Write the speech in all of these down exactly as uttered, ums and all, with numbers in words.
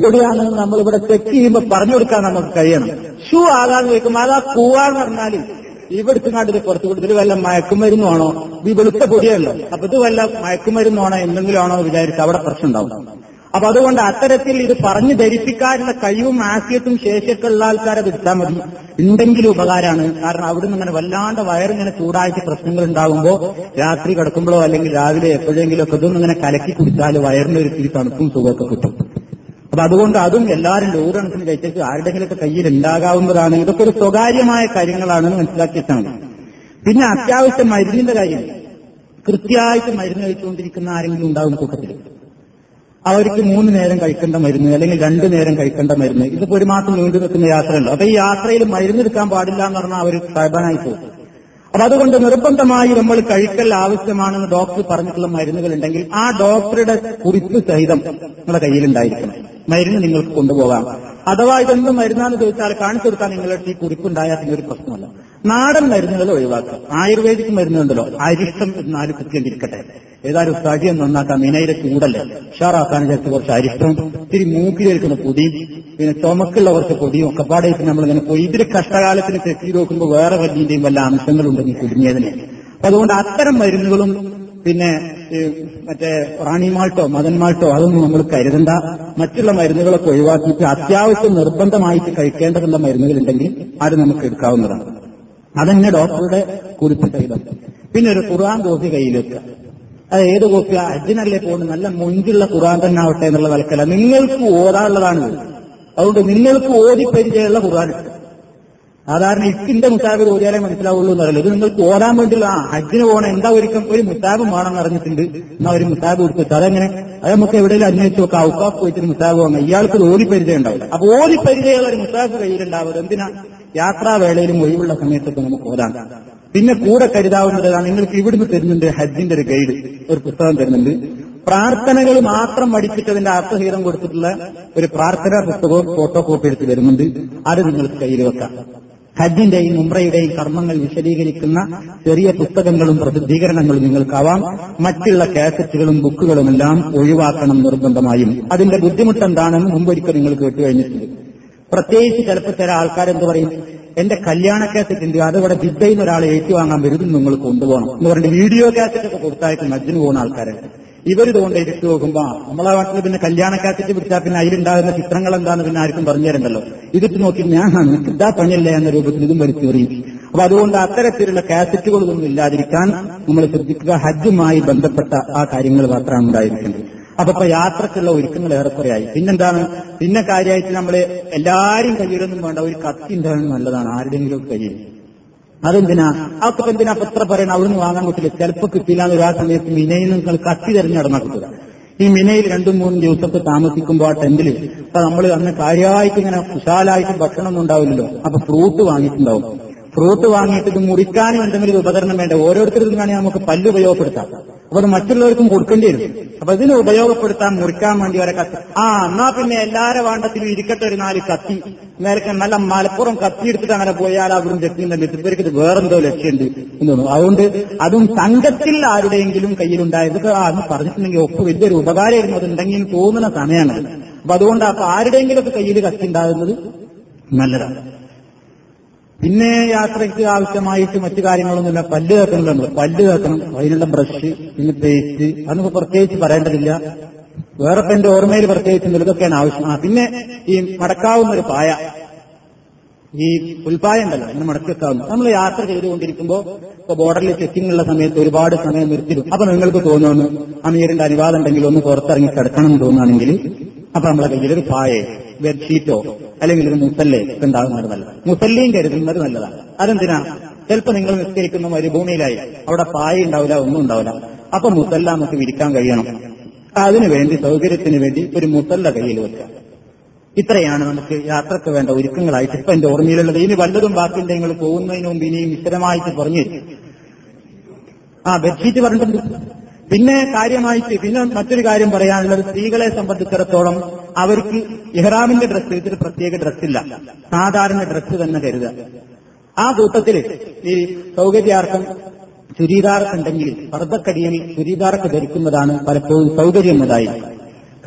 എവിടെയാണ് നമ്മൾ ഇവിടെ ചെക്ക് ചെയ്യുമ്പോൾ പറഞ്ഞു കൊടുക്കാൻ നമുക്ക് കഴിയണം. ഷൂ ആകാന്ന് കേൾക്കുമ്പോൾ അതാ കൂവാന്ന് പറഞ്ഞാൽ ഇവിടുത്തെ നാട്ടിൽ പുറത്തു കൊടുത്തിട്ട് വല്ല മയക്കുമരുന്നാണോ, ഇത് വെളുത്ത പൊടിയല്ലോ, അപ്പൊ ഇത് വല്ല മയക്കുമരുന്നാണോ എന്തെങ്കിലും ആണോ വിചാരിച്ച് അവിടെ പ്രശ്നം ഉണ്ടാവും. അപ്പൊ അതുകൊണ്ട് അത്തരത്തിൽ ഇത് പറഞ്ഞു ധരിപ്പിക്കാനുള്ള കഴിവും ആശയത്തും ശേഷിയൊക്കെ ഉള്ള ആൾക്കാരെ എടുത്താൽ മതി, ഉണ്ടെങ്കിൽ ഉപകാരമാണ്. കാരണം അവിടുന്ന് ഇങ്ങനെ വല്ലാണ്ട് വയറിങ്ങനെ ചൂടായിട്ട് പ്രശ്നങ്ങൾ ഉണ്ടാകുമ്പോൾ രാത്രി കിടക്കുമ്പോഴോ അല്ലെങ്കിൽ രാവിലെ എപ്പോഴെങ്കിലും ഒക്കെ ഇതൊന്നും ഇങ്ങനെ കലക്കി കുടിച്ചാൽ വയറിന് ഒരു തിരി തണുപ്പും സുഖമൊക്കെ കിട്ടും. അപ്പൊ അതുകൊണ്ട് അതും എല്ലാവരും ലോറണത്തിന് കഴിച്ചേക്ക് ആരുടെങ്കിലൊക്കെ കയ്യിൽ ഉണ്ടാകാവുന്നതാണ്. ഇതൊക്കെ ഒരു സ്വകാര്യമായ കാര്യങ്ങളാണെന്ന് മനസ്സിലാക്കിയിട്ടാണ്. പിന്നെ അത്യാവശ്യം മരുന്നിന്റെ കാര്യം, കൃത്യമായിട്ട് മരുന്ന് കഴിച്ചുകൊണ്ടിരിക്കുന്ന ആരെങ്കിലും ഉണ്ടാകും കൂട്ടത്തിൽ. അവർക്ക് മൂന്ന് നേരം കഴിക്കേണ്ട മരുന്ന് അല്ലെങ്കിൽ രണ്ടു നേരം കഴിക്കേണ്ട മരുന്ന്, ഇതിപ്പോ ഒരു മാസം നീണ്ടു നിൽക്കുന്ന യാത്രയുണ്ട്. അപ്പൊ ഈ യാത്രയിൽ മരുന്നെടുക്കാൻ പാടില്ല എന്ന് പറഞ്ഞാൽ അവർ തയ്യാറായി പോകും. അപ്പൊ അതുകൊണ്ട് നിർബന്ധമായി നമ്മൾ കഴിക്കൽ ആവശ്യമാണെന്ന് ഡോക്ടർ പറഞ്ഞിട്ടുള്ള മരുന്നുകൾ ഉണ്ടെങ്കിൽ ആ ഡോക്ടറുടെ കുറിപ്പ് സഹിതം നിങ്ങളുടെ കയ്യിലുണ്ടായിരിക്കണം. മരുന്ന് നിങ്ങൾക്ക് കൊണ്ടുപോകാം. അഥവാ ഇതൊന്നും മരുന്നാന്ന് ചോദിച്ചാൽ കാണിച്ചു കൊടുക്കാൻ നിങ്ങളുടെ ഈ കുറിപ്പുണ്ടായാൽ അതിൻ്റെ ഒരു പ്രശ്നമല്ല. നാടൻ മരുന്നുകൾ ഒഴിവാക്കാം. ആയുർവേദിക് മരുന്നുണ്ടല്ലോ, അരിഷ്ടം നാല് കുത്തിയിരിക്കട്ടെ. ഏതായാലും തടിയം നന്നാക്കാം, മിനയിലെ ചൂടല്ലേ ഉഷാറാക്കാൻ വിചാരിച്ച് കുറച്ച് അരിഷ്ടം, ഇത്തിരി മൂക്കിലേക്കുന്ന പൊടിയും പിന്നെ ചുമക്കുള്ള കുറച്ച് പൊടിയും ഒക്കെ പാടേക്ക് നമ്മളിങ്ങനെ പോയി ഇതിൽ കഷ്ടകാലത്തിന് തെറ്റി നോക്കുമ്പോൾ വേറെ വലിയന്റെയും വല്ല അംശങ്ങളുണ്ടെങ്കിൽ കുടുങ്ങിയതിനെ. അപ്പൊ അതുകൊണ്ട് അത്തരം മരുന്നുകളും പിന്നെ മറ്റേ റാണിമാൾട്ടോ മദന്മാൾട്ടോ അതൊന്നും നമ്മൾ കരുതണ്ട. മറ്റുള്ള മരുന്നുകളൊക്കെ ഒഴിവാക്കിയിട്ട് അത്യാവശ്യം നിർബന്ധമായിട്ട് കഴിക്കേണ്ടതുള്ള മരുന്നുകളുണ്ടെങ്കിൽ അത് നമുക്ക് എടുക്കാവുന്നതാണ്. അതന്നെ ഡോക്ടറുടെ കുറിപ്പ് സഹിതം. പിന്നെ ഒരു ഖുർആൻ കോപ്പി കയ്യിൽ വെക്കുക. അത് ഏത് കോപ്പിയാ, ഹജ്ജിനല്ലേ പോകുന്നത്, നല്ല മുഞ്ചുള്ള ഖുർആൻ തന്നെ ആവട്ടെ എന്നുള്ള നിലക്കല്ല, നിങ്ങൾക്ക് ഓടാനുള്ളതാണ്. അതുകൊണ്ട് നിങ്ങൾക്ക് ഓടി പരിചയമുള്ള ഖുർആൻ എടുക്കുക. സാധാരണ ഇക്കിന്റെ മുസാബിൽ ഓടിയാലേ മനസ്സിലാവുള്ളൂ എന്നറിയില്ല, ഇത് നിങ്ങൾക്ക് ഓടാൻ വേണ്ടിയുള്ള ആ ഹജ്ജിന് പോകണം. എന്താ ഒരിക്കലും ഒരു മുസാബ് വേണമെന്ന് അറിഞ്ഞിട്ടുണ്ട്, എന്നാ ഒരു മുസാബ് കൊടുത്തിട്ട് അതെങ്ങനെ അത് നമുക്ക് എവിടെയെങ്കിലും അന്വേഷിച്ച് നോക്കാം. ഔക്കാഫ് പോയിട്ട് മുസാബ് വാങ്ങാം, ഇയാൾക്ക് ഓടി പരിചയം ഉണ്ടാവില്ല. അപ്പൊ ഓടി പരിചയമുള്ള ഒരു മുസാബ് കയ്യിലുണ്ടാവുക. എന്തിനാ, യാത്രാവേളയിലും ഒഴിവുള്ള സമയത്തൊക്കെ നമുക്ക് ഓടാം. പിന്നെ കൂടെ കരുതാവുന്നതാണ്, നിങ്ങൾക്ക് ഇവിടുന്ന് തരുന്നുണ്ട് ഹജ്ജിന്റെ ഒരു ഗൈഡ്, ഒരു പുസ്തകം തരുന്നുണ്ട്. പ്രാർത്ഥനകൾ മാത്രം പഠിപ്പിച്ചതിന്റെ അർത്ഥഹിതം കൊടുത്തിട്ടുള്ള ഒരു പ്രാർത്ഥനാ പുസ്തകവും ഫോട്ടോ കോപ്പി എടുത്ത് വരുന്നുണ്ട്. അത് നിങ്ങൾക്ക് കയ്യിൽ വെക്കാം. ഹജ്ജിന്റെയും ഉംറയുടെയും കർമ്മങ്ങൾ വിശദീകരിക്കുന്ന ചെറിയ പുസ്തകങ്ങളും പ്രസിദ്ധീകരണങ്ങളും നിങ്ങൾക്കാവാം. മറ്റുള്ള കാസറ്റുകളും ബുക്കുകളുമെല്ലാം ഒഴിവാക്കണം നിർബന്ധമായും. അതിന്റെ ബുദ്ധിമുട്ട് എന്താണെന്ന് മുമ്പൊരിക്കൽ നിങ്ങൾ കേട്ടുകഴിഞ്ഞിട്ടുണ്ട്. പ്രത്യേകിച്ച് ചിലപ്പോൾ ചില ആൾക്കാരെന്ത് പറയും, എന്റെ കല്യാണ കാസറ്റ് ഉണ്ട്, അതവിടെ ജിദ്ദയിൽ നിന്ന് ഒരാൾ ഏറ്റു വാങ്ങാൻ വരുന്നു, നിങ്ങൾ കൊണ്ടുപോകണം എന്ന് പറഞ്ഞിട്ട് വീഡിയോ കാസറ്റ് ഒക്കെ കൊടുത്തായിട്ട് ഹജ്ജിന് പോകുന്ന ആൾക്കാരുണ്ട്. ഇവരിതുകൊണ്ട് എടുത്തു നോക്കുമ്പോ നമ്മളെ നാട്ടിൽ പിന്നെ കല്യാണ കാസറ്റ് പിടിച്ചാൽ പിന്നെ അതിലുണ്ടാകുന്ന ചിത്രങ്ങൾ എന്താണെന്ന് പിന്നെ ആർക്കും പറഞ്ഞു തരണ്ടല്ലോ. ഇതിട്ട് നോക്കി ഞാൻ ഇതാ പണിയല്ലേ എന്ന രൂപത്തിൽ ഇതും വരുത്തി എറിയും. അപ്പൊ അതുകൊണ്ട് അത്തരത്തിലുള്ള കാസറ്റുകളൊന്നും ഇല്ലാതിരിക്കാൻ നമ്മൾ ശ്രദ്ധിക്കുക. ഹജ്ജുമായി ബന്ധപ്പെട്ട ആ കാര്യങ്ങൾ മാത്രമാണ് ഉണ്ടായിരിക്കുന്നത്. അപ്പൊ ഇപ്പൊ യാത്രക്കുള്ള ഒരുക്കങ്ങൾ ഏറെക്കുറെ ആയി. പിന്നെന്താണ്, പിന്നെ കാര്യമായിട്ട് നമ്മൾ എല്ലാവരും കയ്യിലൊന്നും വേണ്ട, ഒരു കത്തി ഉണ്ടാകുന്നത് നല്ലതാണ് ആരുടെയെങ്കിലും കയ്യിൽ. അതെന്തിനാ, അപ്പൊ എന്തിനാ പത്ര പറയണം, അവിടുന്ന് വാങ്ങാൻ പറ്റില്ല, ചിലപ്പോൾ കിട്ടിയില്ല എന്നൊരു ആ സമയത്ത് മിനയിൽ നിങ്ങൾ കത്തി തിരഞ്ഞെടുക്കാൻ കിട്ടുക. ഈ മിനയിൽ രണ്ടും മൂന്നും ദിവസമൊക്കെ താമസിക്കുമ്പോൾ ആ ടെന്റിൽ അപ്പൊ നമ്മൾ അന്ന് കാര്യമായിട്ട് ഇങ്ങനെ വിശാലായിട്ട് ഭക്ഷണം ഒന്നും ഉണ്ടാവില്ലല്ലോ. അപ്പൊ ഫ്രൂട്ട് വാങ്ങിയിട്ടുണ്ടാവും. ഫ്രൂട്ട് വാങ്ങിയിട്ട് ഇത് മുറിക്കാനും എന്തെങ്കിലും ഉപകരണം വേണ്ട. ഓരോരുത്തർക്കും വേണമെങ്കിൽ നമുക്ക് പല്ല് ഉപയോഗപ്പെടുത്താം. അപ്പൊ അത് മറ്റുള്ളവർക്കും കൊടുക്കേണ്ടി വരും. അപ്പൊ ഇതിന് ഉപയോഗപ്പെടുത്താൻ മുറിക്കാൻ വേണ്ടി വരെ കത്തി. ആ എന്നാ പിന്നെ എല്ലാവരും വേണ്ടത്തിലും ഇരിക്കട്ടെ ഒരു നാല് കത്തി. നേരത്തെ നല്ല മലപ്പുറം കത്തി എടുത്തിട്ട് അങ്ങനെ പോയാൽ അവരും ചെക്കിന്റെ മിത്രക്ക് ഇത് വേറെന്തോ ലക്ഷ്യമുണ്ട് എന്ന് തോന്നുന്നു. അതുകൊണ്ട് അതും സംഘത്തിൽ ആരുടെയെങ്കിലും കയ്യിലുണ്ടായത് അന്ന് പറഞ്ഞിട്ടുണ്ടെങ്കിൽ ഒപ്പം വലിയൊരു ഉപകാരമായിരുന്നു. അതുണ്ടെങ്കിൽ തോന്നുന്ന സമയമാണ്. അപ്പൊ അതുകൊണ്ട് അപ്പൊ ആരുടെയെങ്കിലൊക്കെ കയ്യിൽ കത്തി ഉണ്ടാകുന്നത് നല്ലതാണ്. പിന്നെ യാത്രയ്ക്ക് ആവശ്യമായിട്ട് മറ്റു കാര്യങ്ങളൊന്നുമില്ല. പല്ല് തേക്കണം, നമ്മൾ പല്ല് തേക്കണം, അതിനുള്ള ബ്രഷ്, പിന്നെ പേസ്റ്റ്, അതൊന്നും പ്രത്യേകിച്ച് പറയേണ്ടതില്ല. വേറെ എന്റെ ഓർമ്മയിൽ പ്രത്യേകിച്ച് ഇതൊക്കെയാണ് ആവശ്യം. ആ പിന്നെ ഈ മടക്കാവുന്ന ഒരു പായ, ഈ പുൽപ്പായ ഉണ്ടല്ലോ, അങ്ങനെ മടക്കി വെക്കാവുന്ന. നമ്മൾ യാത്ര ചെയ്തുകൊണ്ടിരിക്കുമ്പോൾ ഇപ്പൊ ബോർഡറിൽ ചെക്കിംഗ് ഉള്ള സമയത്ത് ഒരുപാട് സമയം നിർത്തിയിടും. അപ്പൊ നിങ്ങൾക്ക് തോന്നുന്നു അമീറിന്റെ അനുവാദം ഉണ്ടെങ്കിൽ ഒന്ന് പുറത്തിറങ്ങി കിടക്കണം എന്ന് തോന്നുകയാണെങ്കിൽ അപ്പൊ നമ്മുടെ കയ്യിലൊരു പായേ ബെഡ്ഷീറ്റോ അല്ലെങ്കിൽ ഒരു മുസല്ലേ ഒക്കെ ഉണ്ടാകുന്നത് നല്ലതാണ്. മുസല്ലയും കരുതുന്നത് നല്ലതാണ്. അതെന്തിനാ, ചിലപ്പോൾ നിങ്ങൾ നിസ്കരിക്കുന്ന മരുഭൂമിയിലായി, അവിടെ പായ ഉണ്ടാവില്ല, ഒന്നും ഉണ്ടാവില്ല. അപ്പൊ മുസല്ല നമുക്ക് വിരിക്കാൻ കഴിയണം. അതിനുവേണ്ടി സൗകര്യത്തിന് വേണ്ടി ഒരു മുസല്ല കയ്യിൽ വെക്കുക. ഇത്രയാണ് നമുക്ക് യാത്രക്ക് വേണ്ട ഒരുക്കങ്ങളായിട്ട് ഇപ്പൊ എന്റെ ഓർമ്മയിലുള്ളത്. ഇനി വല്ലതും ബാക്കിന്റെ നിങ്ങൾ പോകുന്നതിന് മുമ്പ് ഇനിയും വിശദമായിട്ട് പറഞ്ഞു തരും. ആ ബെഡ്ഷീറ്റ് പറഞ്ഞിട്ടുണ്ട്. പിന്നെ കാര്യമായിട്ട് പിന്നെ മറ്റൊരു കാര്യം പറയാനുള്ളത്, സ്ത്രീകളെ സംബന്ധിച്ചിടത്തോളം അവർക്ക് ഇഹ്റാമിന്റെ ഡ്രസ്സ്, ഇതിൽ പ്രത്യേക ഡ്രസ്സില്ല, സാധാരണ ഡ്രസ്സ് തന്നെ കരുതുക. ആ കൂട്ടത്തിൽ ഈ സൗകര്യാർത്ഥം ചുരിദാറൊക്കെ ഉണ്ടെങ്കിൽ പർദ്ദക്കടിയിൽ ചുരിദാറൊക്കെ ധരിക്കുന്നതാണ് പലപ്പോഴും സൗകര്യമുള്ളതായി.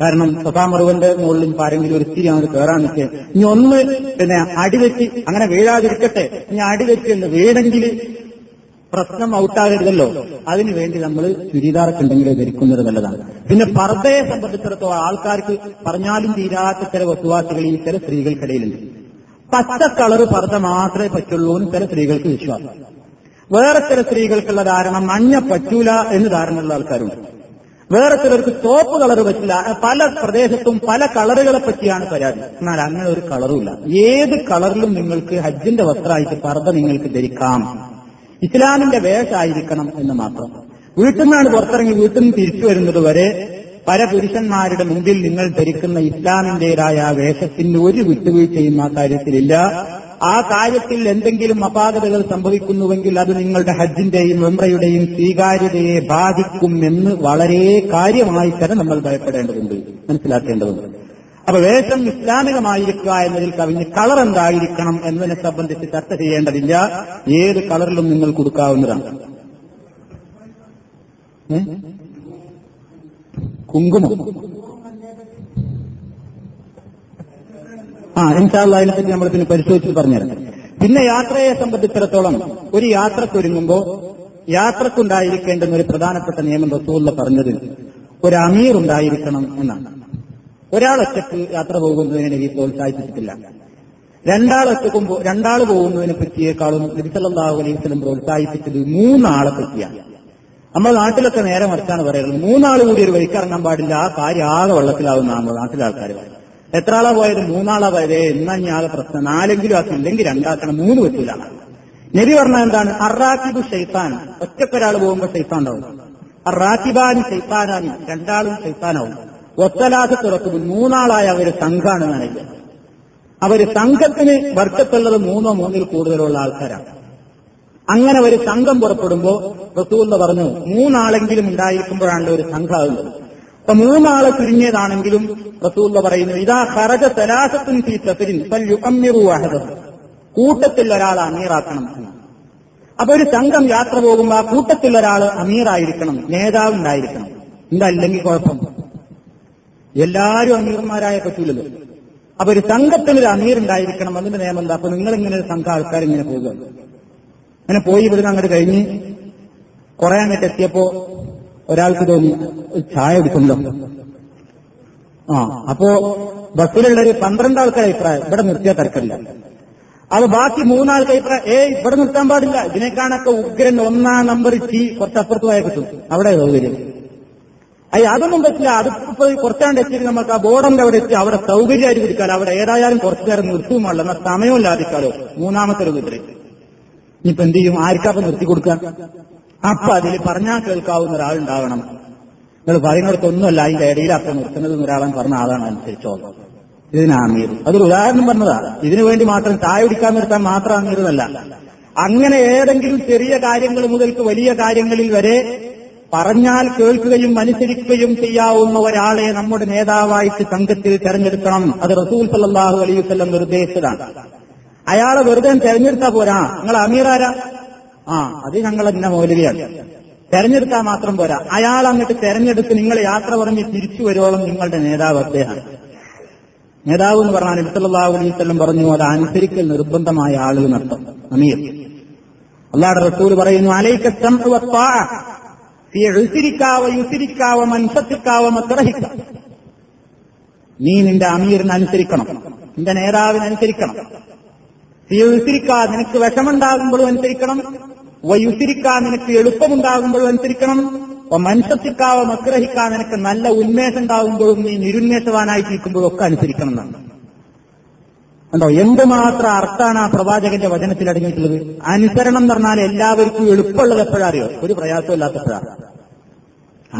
കാരണം സ്വതാമറുവന്റെ മുകളിലും ആരെങ്കിലും ഒരു സ്ത്രീ അവന് കയറാൻ നിൽക്കുക, ഇനി ഒന്ന് പിന്നെ അടിവെച്ച് അങ്ങനെ വീഴാതിരിക്കട്ടെ, ഇനി അടിവെച്ച് എന്ന് വീണെങ്കിൽ പ്രശ്നം ഔട്ടാകരുതല്ലോ. അതിനുവേണ്ടി നമ്മൾ ചുരിദാറൊക്കെ ഉണ്ടെങ്കിൽ ധരിക്കുന്നത് നല്ലതാണ്. പിന്നെ പർദ്ദയെ സംബന്ധിച്ചിടത്തോളം ആൾക്കാർക്ക് പറഞ്ഞാലും തീരാത്ത ചില വസുവാസികൾ ഈ ചില സ്ത്രീകൾക്കിടയിലുണ്ട്. പച്ച കളർ പർദ്ദ മാത്രമേ പറ്റുള്ളൂ എന്ന് ചില സ്ത്രീകൾക്ക് വിശ്വാസം. വേറെ ചില സ്ത്രീകൾക്കുള്ള ധാരണ മഞ്ഞ പറ്റൂല എന്ന് ധാരണയുള്ള ആൾക്കാരുണ്ട്. വേറെ ചിലർക്ക് ടോപ്പ് കളർ പറ്റില്ല. പല പ്രദേശത്തും പല കളറുകളെ പറ്റിയാണ് പരാതി. എന്നാൽ അങ്ങനെ ഒരു കളറുമില്ല. ഏത് കളറിലും നിങ്ങൾക്ക് ഹജ്ജിന്റെ വസ്ത്രമായിട്ട് പർദ്ദ നിങ്ങൾക്ക് ധരിക്കാം. ഇസ്ലാമിന്റെ വേഷമായിരിക്കണം എന്ന് മാത്രം. വീട്ടിൽ നിന്നാണ് പുറത്തിറങ്ങി വീട്ടിൽ നിന്ന് തിരിച്ചു വരുന്നത് വരെ പരപുരുഷന്മാരുടെ മുമ്പിൽ നിങ്ങൾ ധരിക്കുന്ന ഇസ്ലാമിന്റേതായ ആ വേഷത്തിന് ഒരു വിട്ടുവീഴ്ചയും ആ കാര്യത്തിലില്ല. ആ കാര്യത്തിൽ എന്തെങ്കിലും അപാകതകൾ സംഭവിക്കുന്നുവെങ്കിൽ അത് നിങ്ങളുടെ ഹജ്ജിന്റെയും ഉംറയുടെയും സ്വീകാര്യതയെ ബാധിക്കും എന്ന് വളരെ കാര്യമായി തന്നെ നമ്മൾ ഭയപ്പെടേണ്ടതുണ്ട്, മനസ്സിലാക്കേണ്ടതുണ്ട്. അപ്പൊ വേഷം ഇസ്ലാമികമായിരിക്കുക എന്നതിൽ കവിഞ്ഞ് കളർ എന്തായിരിക്കണം എന്നതിനെ സംബന്ധിച്ച് ചർച്ച ചെയ്യേണ്ടതില്ല. ഏത് കളറിലും നിങ്ങൾ കൊടുക്കാവുന്നതാണ്. കുങ്കുമം ആ ഇൻഷാല്ലാ അതിനെപ്പറ്റി നമ്മൾ പിന്നെ പരിശോധിച്ച് പറഞ്ഞുതരാം. പിന്നെ യാത്രയെ സംബന്ധിച്ചിടത്തോളം ഒരു യാത്രക്കൊരുങ്ങുമ്പോൾ യാത്രക്കുണ്ടായിരിക്കേണ്ടുന്ന ഒരു പ്രധാനപ്പെട്ട നിയമം റസൂലുള്ള പറഞ്ഞത് ഒരു അമീർ ഉണ്ടായിരിക്കണം എന്നാണ്. ഒരാളൊറ്റക്ക് യാത്ര പോകുന്നതിനെ നബി പ്രോത്സാഹിപ്പിച്ചിട്ടില്ല. രണ്ടാളൊറ്റക്കും രണ്ടാൾ പോകുന്നതിനെ പറ്റിയേക്കാളും നബി സല്ലല്ലാഹു അലൈഹി വസല്ലം പ്രോത്സാഹിപ്പിച്ചത് മൂന്നാളെ പറ്റിയാണ്. നമ്മുടെ നാട്ടിലൊക്കെ നേരെ മറിച്ചാണ് പറയുന്നത്. മൂന്നാൾ കൂടി ഒരു വഴിക്കിറങ്ങാൻ പാടില്ല, ആ കാര്യം ആകെ വെള്ളത്തിലാവുന്ന നമ്മുടെ നാട്ടിലെ ആൾക്കാർ. എത്ര ആളാ പോയത്? മൂന്നാളാ പോയത്. എന്നാ ഞാൻ പ്രശ്നം നാലെങ്കിലും ആക്കി, ഇല്ലെങ്കിൽ രണ്ടാക്കണം, മൂന്ന് പറ്റില്ല. നബി പറഞ്ഞ എന്താണ്? അറാക്കിബു ഷൈത്താൻ. ഒറ്റക്കൊരാൾ പോകുമ്പോൾ ഷൈത്താൻ ഉണ്ടാവും. അറാക്കിബാനി ഷൈത്താനാനി, രണ്ടാളും ഷൈത്താനാവും. ഒത്തലാത്ത തുറക്കുമ്പോൾ മൂന്നാളായ അവർ സംഘാണ് നനയ്ക്ക്. അവര് സംഘത്തിന് വർക്കത്തുള്ളത് മൂന്നോ മൂന്നിൽ കൂടുതലുള്ള ആൾക്കാരാണ്. അങ്ങനെ ഒരു സംഘം പുറപ്പെടുമ്പോ റസൂലുള്ള പറഞ്ഞു മൂന്നാളെങ്കിലും ഉണ്ടായിരിക്കുമ്പോഴാണ് ഒരു സംഘമാകുന്നത്. അപ്പൊ മൂന്നാളെ ചുരുങ്ങിയതാണെങ്കിലും റസൂലുള്ള പറയുന്നു ഇതാ ഖറജ സലാസത്തുൻ ഫീ സഫരിൻ ഫൽയുഅമ്മിറു വഹദ, കൂട്ടത്തിൽ ഒരാൾ അമീറാക്കണം. അപ്പൊ ഒരു സംഘം യാത്ര പോകുമ്പോൾ ആ കൂട്ടത്തിൽ ഒരാൾ അമീറായിരിക്കണം, നേതാവ് ഉണ്ടായിരിക്കണം. ഇതല്ലെങ്കിൽ കുഴപ്പം, എല്ലാവരും അമീർമാരായ പറ്റൂലല്ലോ. അപ്പൊ ഒരു സംഘത്തിനൊരു അമീർ ഉണ്ടായിരിക്കണം. അതിന്റെ നിയമം എന്താ? അപ്പൊ നിങ്ങളിങ്ങനെ ഒരു സംഘം ആൾക്കാർ ഇങ്ങനെ പോകുക, അങ്ങനെ പോയി ഇവിടുന്ന് അങ്ങോട്ട് കഴിഞ്ഞ് കുറെ അങ്ങോട്ട് എത്തിയപ്പോ ഒരാൾക്ക് തോന്നി ചായ എടുക്കുമല്ലോ. ആ അപ്പോ ബസ്സിലുള്ളൊരു പന്ത്രണ്ട് ആൾക്കാർ അഭിപ്രായം ഇവിടെ നിർത്തിയാൽ തിരക്കില്ല. അത് ബാക്കി മൂന്നാൾക്ക് അഭിപ്രായം ഏയ് ഇവിടെ നിർത്താൻ പാടില്ല, ഇതിനേക്കാണൊക്കെ ഉഗ്രൻ ഒന്നാം നമ്പർ ചീ കുറച്ചപ്പുറത്ത് പോയാൽ കിട്ടും, അവിടെ സൗകര്യം. അയ്യ അതൊന്നും പറ്റില്ല, അത് ഇപ്പൊ കുറച്ചാണ്ട് എത്തിയിട്ട് നമുക്ക് ആ ബോർഡറിന്റെ അവിടെ എത്തി അവിടെ സൗകര്യമായിട്ട് പിടിക്കാലോ, അവിടെ ഏതായാലും കുറച്ചു നേരം നിർത്തുമല്ല, എന്നാൽ സമയവും ലാഭിക്കാലോ. മൂന്നാമത്തെ രൂപത്തിൽ ഇനിയിപ്പോ എന്ത് ചെയ്യും? ആർക്കാപ്പ നിർത്തി കൊടുക്കാം? അപ്പൊ അതിൽ പറഞ്ഞാൽ കേൾക്കാവുന്ന ഒരാളുണ്ടാവണം. നിങ്ങൾ പറയുന്നിടത്തൊന്നുമല്ല, അതിന്റെ ഇടയിലപ്പ നിർത്തുന്നത് ഒരാളെ പറഞ്ഞ ആളാണ് അനുസരിച്ചോളൂ. ഇതിന് അമീർ അതൊരു ഉദാഹരണം പറഞ്ഞതാണ്. ഇതിനുവേണ്ടി മാത്രം ചായ കുടിക്കാൻ നിർത്താൻ മാത്രം അമീറല്ല. അങ്ങനെ ഏതെങ്കിലും ചെറിയ കാര്യങ്ങൾ മുതൽക്ക് വലിയ കാര്യങ്ങളിൽ വരെ പറഞ്ഞാൽ കേൾക്കുകയും അനുസരിക്കുകയും ചെയ്യാവുന്ന ഒരാളെ നമ്മുടെ നേതാവായിട്ട് സംഘത്തിൽ തെരഞ്ഞെടുക്കണം. അത് റസൂൽ സല്ലല്ലാഹു അലൈഹി വസല്ലം നിർദ്ദേശിച്ചതാണ്. അയാളെ വെറുതെ തെരഞ്ഞെടുത്താൽ പോരാ. നിങ്ങൾ അമീറാരാ? ആ അത് ഞങ്ങൾ എന്നെ മൗലവിയാണ്. തെരഞ്ഞെടുത്താൽ മാത്രം പോരാ, അയാൾ അങ്ങോട്ട് തെരഞ്ഞെടുത്ത് നിങ്ങൾ യാത്ര പറഞ്ഞ് തിരിച്ചു വരുവോളം നിങ്ങളുടെ നേതാവ് അദ്ദേഹമാണ്. നേതാവ് എന്ന് പറഞ്ഞാൽ നബി സല്ലല്ലാഹു അലൈഹി വസല്ലം പറഞ്ഞു അത് അനുസരിക്കൽ നിർബന്ധമായ ആളുകൾ നടത്തും അമീർ. അല്ലാഹുവ റസൂൽ പറയുന്നു അലൈക സമഉ വത്വാഅ ഫീ ഉസ്രിക വയുസ്രിക വമൻസതിക വമത്രഹിക. നീ നിന്റെ അമീറിന് അനുസരിക്കണം, നിന്റെ നേതാവിന് അനുസരിക്കണം. ഫീ ഉസ്രിക നിനക്ക് വിഷമുണ്ടാകുമ്പോഴും അനുസരിക്കണം, വയുസ്രിക നിനക്ക് എളുപ്പമുണ്ടാകുമ്പോഴും അനുസരിക്കണം, വമൻസതിക വമത്രഹിക നിനക്ക് നല്ല ഉന്മേഷം ഉണ്ടാകുമ്പോഴും നീ നിരുന്മേഷവാനായിട്ടിരിക്കുമ്പോഴും ഒക്കെ അനുസരിക്കണം എന്നാണ്. കണ്ടോ എന്തുമാത്രം അർത്ഥാണ് ആ പ്രവാചകന്റെ വചനത്തിൽ അടങ്ങിയിട്ടുള്ളത്. അനുസരണം എന്ന് പറഞ്ഞാൽ എല്ലാവർക്കും എളുപ്പമുള്ളത് എപ്പോഴാറിയോ? ഒരു പ്രയാസവും ഇല്ലാത്തപ്പോഴാണ്.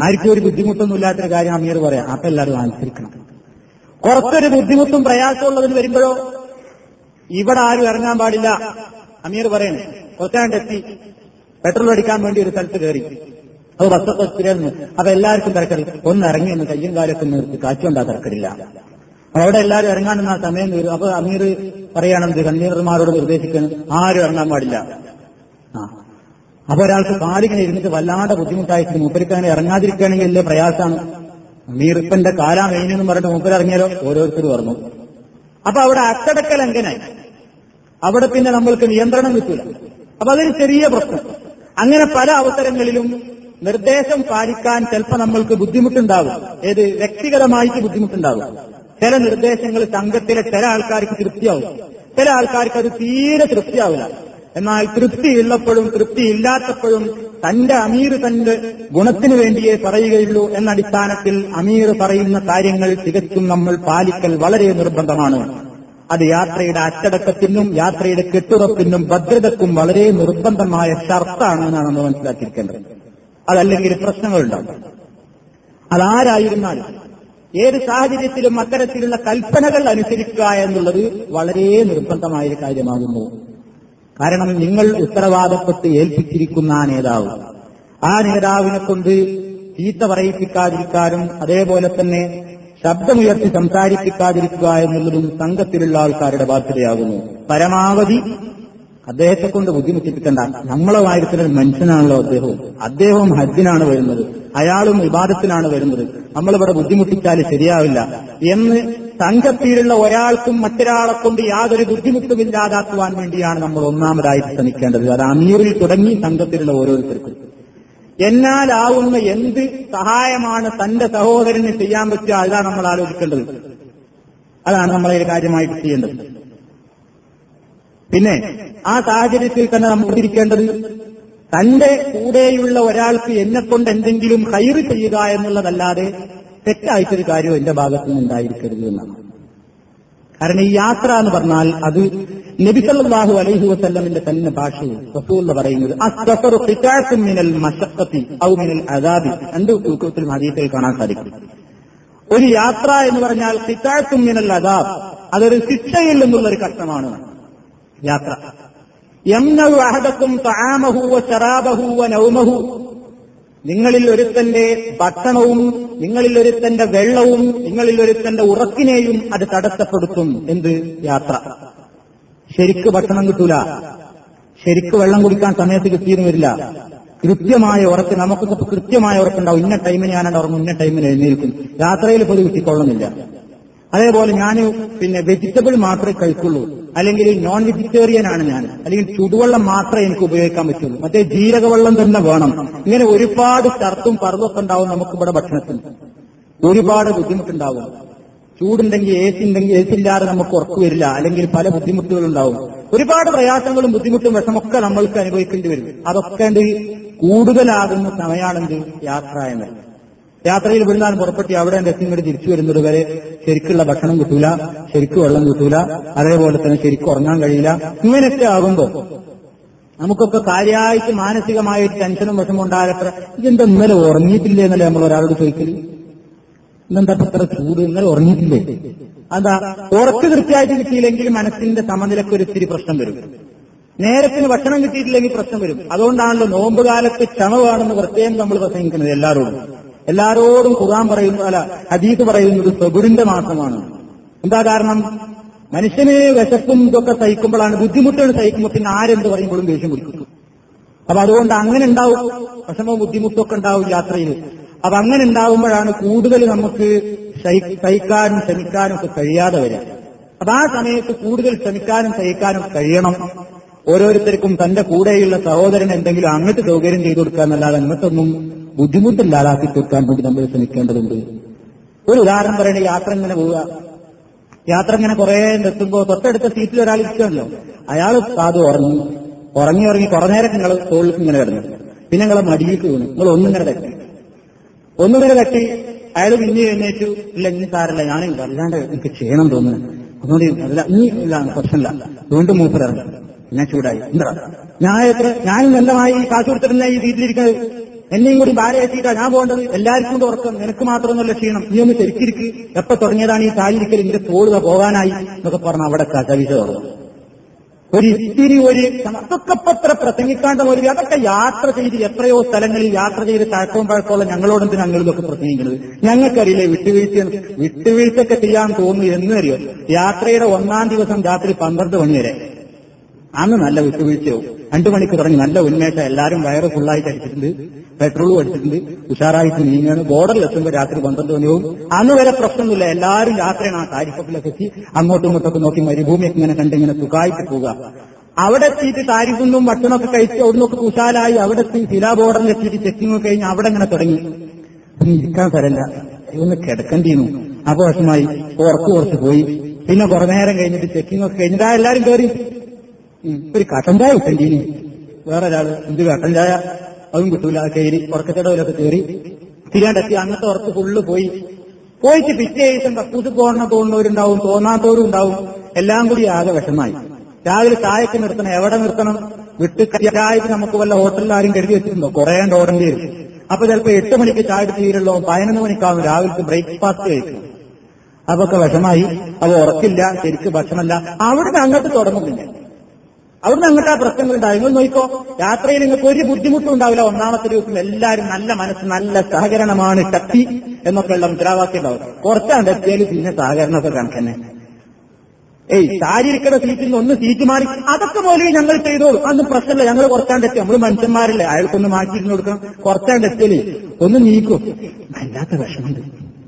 ആർക്കും ഒരു ബുദ്ധിമുട്ടൊന്നും ഇല്ലാത്തൊരു കാര്യം അമീർ പറയാം, അപ്പൊ എല്ലാവരും അനുസരിക്കണം. കുറച്ചൊരു ബുദ്ധിമുട്ടും പ്രയാസവും ഉള്ളതിന് വരുമ്പോഴോ ഇവിടെ ആരും ഇറങ്ങാൻ പാടില്ല അമീർ പറയണേ. കുറച്ചാണ്ട് എത്തി പെട്രോൾ അടിക്കാൻ വേണ്ടി ഒരു സ്ഥലത്ത് കയറി, അത് ബസ്സൊക്കെ സ്ഥിരം, അപ്പൊ എല്ലാവർക്കും തിരക്കറി ഒന്ന് ഇറങ്ങി ഒന്ന് കയ്യും കാലൊക്കെ നിർത്തി കാറ്റുകൊണ്ടാ തിരക്കരില്ല. അവിടെ എല്ലാവരും ഇറങ്ങാനെന്നാ സമയം വരും. അപ്പൊ അമീർ പറയുകയാണെന്ത്? കണ്ണീർമാരോട് നിർദ്ദേശിക്കണം ആരും ഇറങ്ങാൻ പാടില്ല. ആ അപ്പൊ ഒരാൾക്ക് കാലിങ്ങനെ ഇരുന്നിട്ട് വല്ലാണ്ട് ബുദ്ധിമുട്ടായിട്ട് മൂപ്പരിക്കാനെ ഇറങ്ങാതിരിക്കുകയാണെങ്കിൽ അല്ലേ പ്രയാസമാണ്. അമീറിപ്പന്റെ കാലാ കഴിഞ്ഞെന്ന് പറഞ്ഞിട്ട് മൂപ്പരിറങ്ങിയാലോ ഓരോരുത്തർ പറഞ്ഞു. അപ്പൊ അവിടെ അച്ചടക്ക ലംഘനായി, അവിടെ പിന്നെ നമ്മൾക്ക് നിയന്ത്രണം കിട്ടൂല. അപ്പൊ അതൊരു ചെറിയ പ്രശ്നം. അങ്ങനെ പല അവസരങ്ങളിലും നിർദ്ദേശം പാലിക്കാൻ ചിലപ്പോൾ നമ്മൾക്ക് ബുദ്ധിമുട്ടുണ്ടാവും. ഏത് വ്യക്തിഗതമായിട്ട് ബുദ്ധിമുട്ടുണ്ടാവും. ചില നിർദ്ദേശങ്ങൾ സംഘത്തിലെ ചില ആൾക്കാർക്ക് തൃപ്തിയാവും, ചില ആൾക്കാർക്ക് അത് തീരെ തൃപ്തിയാവില്ല. എന്നാൽ തൃപ്തിയുള്ളപ്പോഴും തൃപ്തിയില്ലാത്തപ്പോഴും തന്റെ അമീർ തന്റെ ഗുണത്തിനു വേണ്ടിയേ പറയുകയുള്ളൂ എന്ന അടിസ്ഥാനത്തിൽ അമീർ പറയുന്ന കാര്യങ്ങൾ തികച്ചും നമ്മൾ പാലിക്കൽ വളരെ നിർബന്ധമാണ്. അത് യാത്രയുടെ അച്ചടക്കത്തിനും യാത്രയുടെ കെട്ടുറപ്പിനും ഭദ്രതക്കും വളരെ നിർബന്ധമായ ഷർത്താണ് എന്നാണ് നമ്മൾ മനസ്സിലാക്കിയിരിക്കേണ്ടത്. അതല്ലെങ്കിൽ പ്രശ്നങ്ങളുണ്ടാകും. അതാരായിരുന്നാലും ഏത് സാഹചര്യത്തിലും അത്തരത്തിലുള്ള കൽപ്പനകൾ അനുസരിക്കുക എന്നുള്ളത് വളരെ നിർബന്ധമായ കാര്യമാകുന്നു. കാരണം നിങ്ങൾ ഉത്തരവാദപ്പെട്ട് ഏൽപ്പിച്ചിരിക്കുന്ന ആ നേതാവ്, ആ നേതാവിനെ കൊണ്ട് ചീത്ത പറയിപ്പിക്കാതിരിക്കാനും അതേപോലെ തന്നെ ശബ്ദമുയർത്തി സംസാരിപ്പിക്കാതിരിക്കുക എന്നുള്ളതും സംഘത്തിലുള്ള ആൾക്കാരുടെ ബാധ്യതയാകുന്നു. പരമാവധി അദ്ദേഹത്തെ കൊണ്ട് ബുദ്ധിമുട്ടിപ്പിക്കേണ്ട. നമ്മളെ കാര്യത്തിലൊരു മനുഷ്യനാണല്ലോ അദ്ദേഹവും. അദ്ദേഹവും ഹജ്ജിനാണ് വരുന്നത്, അയാളും ഇബാദത്തിനാണ് വരുന്നത്. നമ്മളിവിടെ ബുദ്ധിമുട്ടിച്ചാൽ ശരിയാവില്ല എന്ന് സംഘത്തിലുള്ള ഒരാൾക്കും മറ്റൊരാളെ കൊണ്ട് യാതൊരു ബുദ്ധിമുട്ടും ഇല്ലാതാക്കുവാൻ വേണ്ടിയാണ് നമ്മൾ ഒന്നാമതായിട്ട് ശ്രമിക്കേണ്ടത്. അത് അമീറിൽ തുടങ്ങി സംഘത്തിലുള്ള ഓരോരുത്തർക്കും എന്നാലാവുന്ന എന്ത് സഹായമാണ് തന്റെ സഹോദരന് ചെയ്യാൻ പറ്റുക, അതാണ് നമ്മൾ ആലോചിക്കേണ്ടത്. അതാണ് നമ്മളെ കാര്യമായിട്ട് ചെയ്യേണ്ടത്. പിന്നെ ആ സാഹചര്യത്തിൽ തന്നെ നമ്മൾ ഉദ്ധരിക്കേണ്ടത് തന്റെ കൂടെയുള്ള ഒരാൾക്ക് എന്നെക്കൊണ്ട് എന്തെങ്കിലും ഹൈർ ചെയ്യുക എന്നുള്ളതല്ലാതെ തെറ്റായിട്ടൊരു കാര്യം എന്റെ ഭാഗത്തു നിന്നുണ്ടായിരിക്കരുത് എന്നാണ്. കാരണം ഈ യാത്ര എന്ന് പറഞ്ഞാൽ അത് നബി സല്ലല്ലാഹു അലൈഹി വസല്ലമിന്റെ തന്നെ ഭാഷയിൽ റസൂൽ പറയുന്നത് അസ്സഫറു ഖിതാഅത്തുൻ മിനൽ മശഖത്തി ഔ മിനൽ അദാബി. രണ്ട് രൂപത്തിൽ ഹദീസിൽ കാണാൻ സാധിക്കും. ഒരു യാത്ര എന്ന് പറഞ്ഞാൽ ഖിതാഅത്തുൻ മിനൽ അദാബ്, അതൊരു ശിക്ഷയിൽ നിന്നുള്ളൊരു കഷ്ടമാണ് യാത്ര. യംനഉ അഹദക്കും തആമഹു വശറാബഹു വനൗമഹു. നിങ്ങളിൽ ഒരുത്തന്റെ ഭക്ഷണവും നിങ്ങളിൽ ഒരുത്തന്റെ വെള്ളവും നിങ്ങളിൽ ഒരുത്തന്റെ ഉറക്കിനെയും അത് തടസ്സപ്പെടുത്തും. എന്ത് യാത്ര? ശരിക്ക് ഭക്ഷണം കിട്ടൂല, ശരിക്ക് വെള്ളം കുടിക്കാൻ സമയത്ത് കിട്ടിയെന്ന് വരില്ല, കൃത്യമായ ഉറക്ക്. നമുക്കൊക്കെ കൃത്യമായ ഉറക്കുണ്ടാവും. ഇന്ന ടൈമിന് ഞാനാണ് ഉറങ്ങും, ഇന്ന ടൈമിന് എഴുന്നേൽക്കും. രാത്രിയിൽ പോലും കിട്ടിക്കൊള്ളുന്നില്ല. അതേപോലെ ഞാൻ പിന്നെ വെജിറ്റബിൾ മാത്രമേ കഴിക്കുള്ളൂ, അല്ലെങ്കിൽ നോൺ വെജിറ്റേറിയൻ ആണ് ഞാൻ, അല്ലെങ്കിൽ ചുടുവെള്ളം മാത്രമേ എനിക്ക് ഉപയോഗിക്കാൻ പറ്റുള്ളൂ, മറ്റേ ജീരകവെള്ളം തന്നെ വേണം. ഇങ്ങനെ ഒരുപാട് ഷർത്തും പർവ്വൊക്കെ ഉണ്ടാവും. നമുക്കിവിടെ ഭക്ഷണത്തിന് ഒരുപാട് ബുദ്ധിമുട്ടുണ്ടാവും. ചൂടുണ്ടെങ്കിൽ എ സി ഉണ്ടെങ്കിൽ എ സി ഇല്ലാതെ നമുക്ക് ഉറക്കു വരില്ല, അല്ലെങ്കിൽ പല ബുദ്ധിമുട്ടുകളുണ്ടാവും. ഒരുപാട് പ്രയാസങ്ങളും ബുദ്ധിമുട്ടും വിഷമൊക്കെ നമ്മൾക്ക് അനുഭവിക്കേണ്ടി വരും. അതൊക്കെ കൂടുതലാകുന്ന സമയമാണെങ്കിൽ യാത്ര എന്ന്. യാത്രയിൽ വിടുന്നാൻ പുറപ്പെട്ടി അവിടെ രസീങ്ങോട് തിരിച്ചു വരുന്നത് വരെ ശരിക്കുള്ള ഭക്ഷണം കിട്ടൂല, ശരിക്കും വെള്ളം കിട്ടൂല, അതേപോലെ തന്നെ ശരിക്കും ഉറങ്ങാൻ കഴിയില്ല. ഇങ്ങനെയൊക്കെ ആകുമ്പോൾ നമുക്കൊക്കെ കാര്യമായിട്ട് മാനസികമായ ഒരു ടെൻഷനും വിഷമം ഉണ്ടാകട്ടെ. ഇതെന്താ ഇന്നലെ ഉറങ്ങിയിട്ടില്ലേ എന്നല്ലേ നമ്മൾ ഒരാളോട് ചോദിക്കല്? ഇന്നെന്താ അത്ര ചൂട്, ഇന്നലെ ഉറങ്ങിയിട്ടില്ലേ? അതാ ഉറക്ക് കൃത്യമായിട്ട് കിട്ടിയില്ലെങ്കിൽ മനസ്സിന്റെ സമനിലക്കൊരു ഇത്തിരി പ്രശ്നം വരും. നേരത്തിന് ഭക്ഷണം കിട്ടിയിട്ടില്ലെങ്കിൽ പ്രശ്നം വരും. അതുകൊണ്ടാണല്ലോ നോമ്പ് കാലത്ത് ക്ഷമ വേണമെന്ന് പ്രത്യേകം നമ്മൾ പ്രസംഗിക്കുന്നത്. എല്ലാവരോടും എല്ലാവരോടും ഖുർആൻ പറയുന്നു, അല്ല ഹദീസ് പറയുന്നത് സബുറിന്റെ മാസമാണ്. എന്താ കാരണം? മനുഷ്യനെ വിശപ്പും ഇതൊക്കെ സഹിക്കുമ്പോഴാണ്, ബുദ്ധിമുട്ടുകൾ സഹിക്കുമ്പോൾ പിന്നെ ആരെന്ത് പറയുമ്പോഴും ദേഷ്യം പിടിക്കും. അപ്പൊ അതുകൊണ്ട് അങ്ങനെ ഉണ്ടാവും വിഷമവും ബുദ്ധിമുട്ടൊക്കെ ഉണ്ടാവും യാത്രയിൽ. അപ്പൊ അങ്ങനെ ഉണ്ടാവുമ്പോഴാണ് കൂടുതൽ നമുക്ക് സഹിക്കാനും ശ്രമിക്കാനും ഒക്കെ കഴിയാതെ വരിക. അപ്പൊ ആ സമയത്ത് കൂടുതൽ ശ്രമിക്കാനും സഹിക്കാനും കഴിയണം. ഓരോരുത്തർക്കും തന്റെ കൂടെയുള്ള സഹോദരൻ എന്തെങ്കിലും അങ്ങോട്ട് സൗകര്യം ചെയ്തു കൊടുക്കുക എന്നല്ലാതെ അങ്ങോട്ടൊന്നും ബുദ്ധിമുട്ടില്ലാതാക്കി തീർക്കാൻ വേണ്ടി നമ്മൾ ശ്രമിക്കേണ്ടതുണ്ട്. ഒരു ഉദാഹരണം പറയണേ, യാത്ര ഇങ്ങനെ പോവുക. യാത്ര ഇങ്ങനെ കുറെ എത്തുമ്പോൾ തൊട്ടടുത്ത സീറ്റിൽ ഒരാൾ ഇരിക്കുമല്ലോ, അയാൾ അത് ഉറങ്ങി ഉറങ്ങി ഉറങ്ങി കുറെ നേരം നിങ്ങൾ തോളിൽ ഇങ്ങനെ കിടന്നു, പിന്നെ നിങ്ങളെ മടിയിലേക്ക് വീണു, നിങ്ങൾ ഒന്നിങ്ങനെ തട്ടി ഒന്നിങ്ങനെ തട്ടി അയാൾ പിന്നെ എഴുന്നേറ്റു. ഇല്ല ഇനി സാരല്ല, ഞാനില്ല, അല്ലാണ്ട് എനിക്ക് ക്ഷീണം തോന്നുന്നു, അതുകൊണ്ട് അല്ല ഇനി ഇല്ല പ്രശ്നമില്ല, വീണ്ടും മൂപ്പറിറങ്ങി ഞാൻ ചൂടായി. എന്താ ഞാൻ എത്ര ഞാനും നല്ലമായി കാശ് കൊടുത്തിരുന്ന ഈ സീറ്റിലിരിക്കുന്നത്, എന്നെയും കൂടി ഭാര്യയാക്കിയിട്ടാ ഞാൻ പോകേണ്ടത്, എല്ലാവർക്കും കൊണ്ട് ഉറക്കം, നിനക്ക് മാത്രമൊന്നുമല്ല ക്ഷീണം, നീ ഒന്ന് ശരിക്കിരിക്ക്, എപ്പൊ തുടങ്ങിയതാണ് ഈ കാലിരിക്കൽ, നിന്റെ തോടുക പോകാനായി എന്നൊക്കെ പറഞ്ഞ അവിടെ കവിത തുടങ്ങും. ഒരു ഇത്തിരി ഒരു അതൊക്കെപ്പത്ര പ്രസംഗിക്കാണ്ട് പോലും. അതൊക്കെ യാത്ര ചെയ്ത് എത്രയോ സ്ഥലങ്ങളിൽ യാത്ര ചെയ്ത് തഴക്കവും പഴക്കമുള്ള ഞങ്ങളോടെന്ത് ഞങ്ങളിതൊക്കെ പ്രസംഗിക്കുന്നത്? ഞങ്ങൾക്കറിയില്ലേ വിട്ടുവീഴ്ച വിട്ടുവീഴ്ചയൊക്കെ ചെയ്യാൻ തോന്നുന്നു എന്നറിയോ? യാത്രയുടെ ഒന്നാം ദിവസം രാത്രി പന്ത്രണ്ട് മണി വരെ അന്ന് നല്ല വിട്ടുവീഴ്ചയാവും. രണ്ടു മണിക്ക് തുടങ്ങി നല്ല ഉന്മേഷം, എല്ലാവരും വയറ് ഫുള്ളായിട്ട് അടിച്ചിട്ടുണ്ട്, പെട്രോളും അടിച്ചിട്ടുണ്ട്, ഉഷാറായിട്ട് നീങ്ങാണ്. ബോർഡറിലെത്തുമ്പോൾ രാത്രി പന്ത്രണ്ട് മണിയാവും. അന്ന് വരെ പ്രശ്നമൊന്നുമില്ല, എല്ലാവരും രാത്രിയാണ് ആ താരിഫിലൊക്കെ എത്തി അങ്ങോട്ടും ഇങ്ങോട്ടൊക്കെ നോക്കി മരുഭൂമിയൊക്കെ ഇങ്ങനെ കണ്ട് ഇങ്ങനെ സുഖമായിട്ട് പോവുക. അവിടെ എത്തിയിട്ട് താരിഫുന്നും ഭക്ഷണമൊക്കെ കഴിച്ച് അവിടെ നിന്നൊക്കെ ഉഷാലായി അവിടെ എത്തി സിലാ ബോർഡറിൽ എത്തിയിട്ട് ചെക്കിങ് കഴിഞ്ഞ് അവിടെ ഇങ്ങനെ തുടങ്ങി ഇരിക്കാൻ തരല്ല, ഇതൊന്ന് കിടക്കേണ്ടിയിരുന്നു. അപ്പൊ വശമായി ഉറക്കു കുറച്ച് പോയി. പിന്നെ കുറെ നേരം കഴിഞ്ഞിട്ട് ചെക്കിങ് ഒക്കെ കഴിഞ്ഞിട്ട് ആ എല്ലാവരും കയറി ഒരു കട്ടൻ ചായ കിട്ടേണ്ടീന്. വേറെ ഒരാൾ ഇത് കട്ടൻ ചായ അതും കിട്ടൂല, കയറി ഉറക്കച്ചടവിലൊക്കെ കയറി തിരിയാണ്ടെത്തി അന്നത്തെ ഉറപ്പ് ഫുള്ള് പോയി. പോയിട്ട് പിറ്റേ ദിവസം കക്കൂസ് പോകണ തോന്നുന്നവരുണ്ടാവും, തോന്നാത്തവരും ഉണ്ടാവും. എല്ലാം കൂടി ആകെ വിഷമായി. രാവിലെ ചായക്ക് നിർത്തണം, എവിടെ നിർത്തണം? വിട്ട് ചായക്ക് നമുക്ക് വല്ല ഹോട്ടലിൽ ആരും കരുതി വെച്ചിട്ടുണ്ടോ? കുറെ കണ്ട് ഓടേണ്ടി വരും. അപ്പൊ ചിലപ്പോൾ എട്ട് മണിക്ക് ചായ തീരുള്ളൂ, പതിനൊന്ന് മണിക്കാവും രാവിലത്തെ ബ്രേക്ക്ഫാസ്റ്റ് കഴിക്കും. അപ്പൊക്കെ വിഷമായി. അപ്പൊ ഉറക്കില്ല, ശരിക്ക് ഭക്ഷണമല്ല. അവിടുന്ന് അങ്ങോട്ട് തുടങ്ങുന്നില്ല, അവിടുന്ന് അങ്ങോട്ട് ആ പ്രശ്നങ്ങൾ ഉണ്ടാവും. നിങ്ങൾ നോക്കോ, യാത്രയിൽ നിങ്ങൾക്ക് ഒരു ബുദ്ധിമുട്ടും ഉണ്ടാവില്ല. ഒന്നാമത്തെ ദിവസം എല്ലാവരും നല്ല മനസ്സ്, നല്ല സഹകരണമാണ് ശക്തി എന്നൊക്കെയുള്ള മുദ്രാവാക്യം ഉണ്ടാവും. കുറച്ചാണ്ട് എത്തിയാലും പിന്നെ സഹകരണമൊക്കെ കണക്കന്നെ. ഏയ് ശാരീരിക സീറ്റിൽ നിന്ന് ഒന്ന് സീറ്റ് മാറി അതൊക്കെ പോലെ ഞങ്ങൾ ചെയ്തോളൂ, അതൊന്നും പ്രശ്നമില്ല, ഞങ്ങൾ കുറച്ചാണ്ട് എത്തി. നമ്മള് മനുഷ്യന്മാരല്ലേ, അയാൾക്കൊന്ന് മാറ്റിയിരുന്നു കൊടുക്കണം. കുറച്ചാണ്ട് എത്തിയല്ലേ ഒന്ന് നീക്കും. വല്ലാത്ത വിഷമുണ്ട്,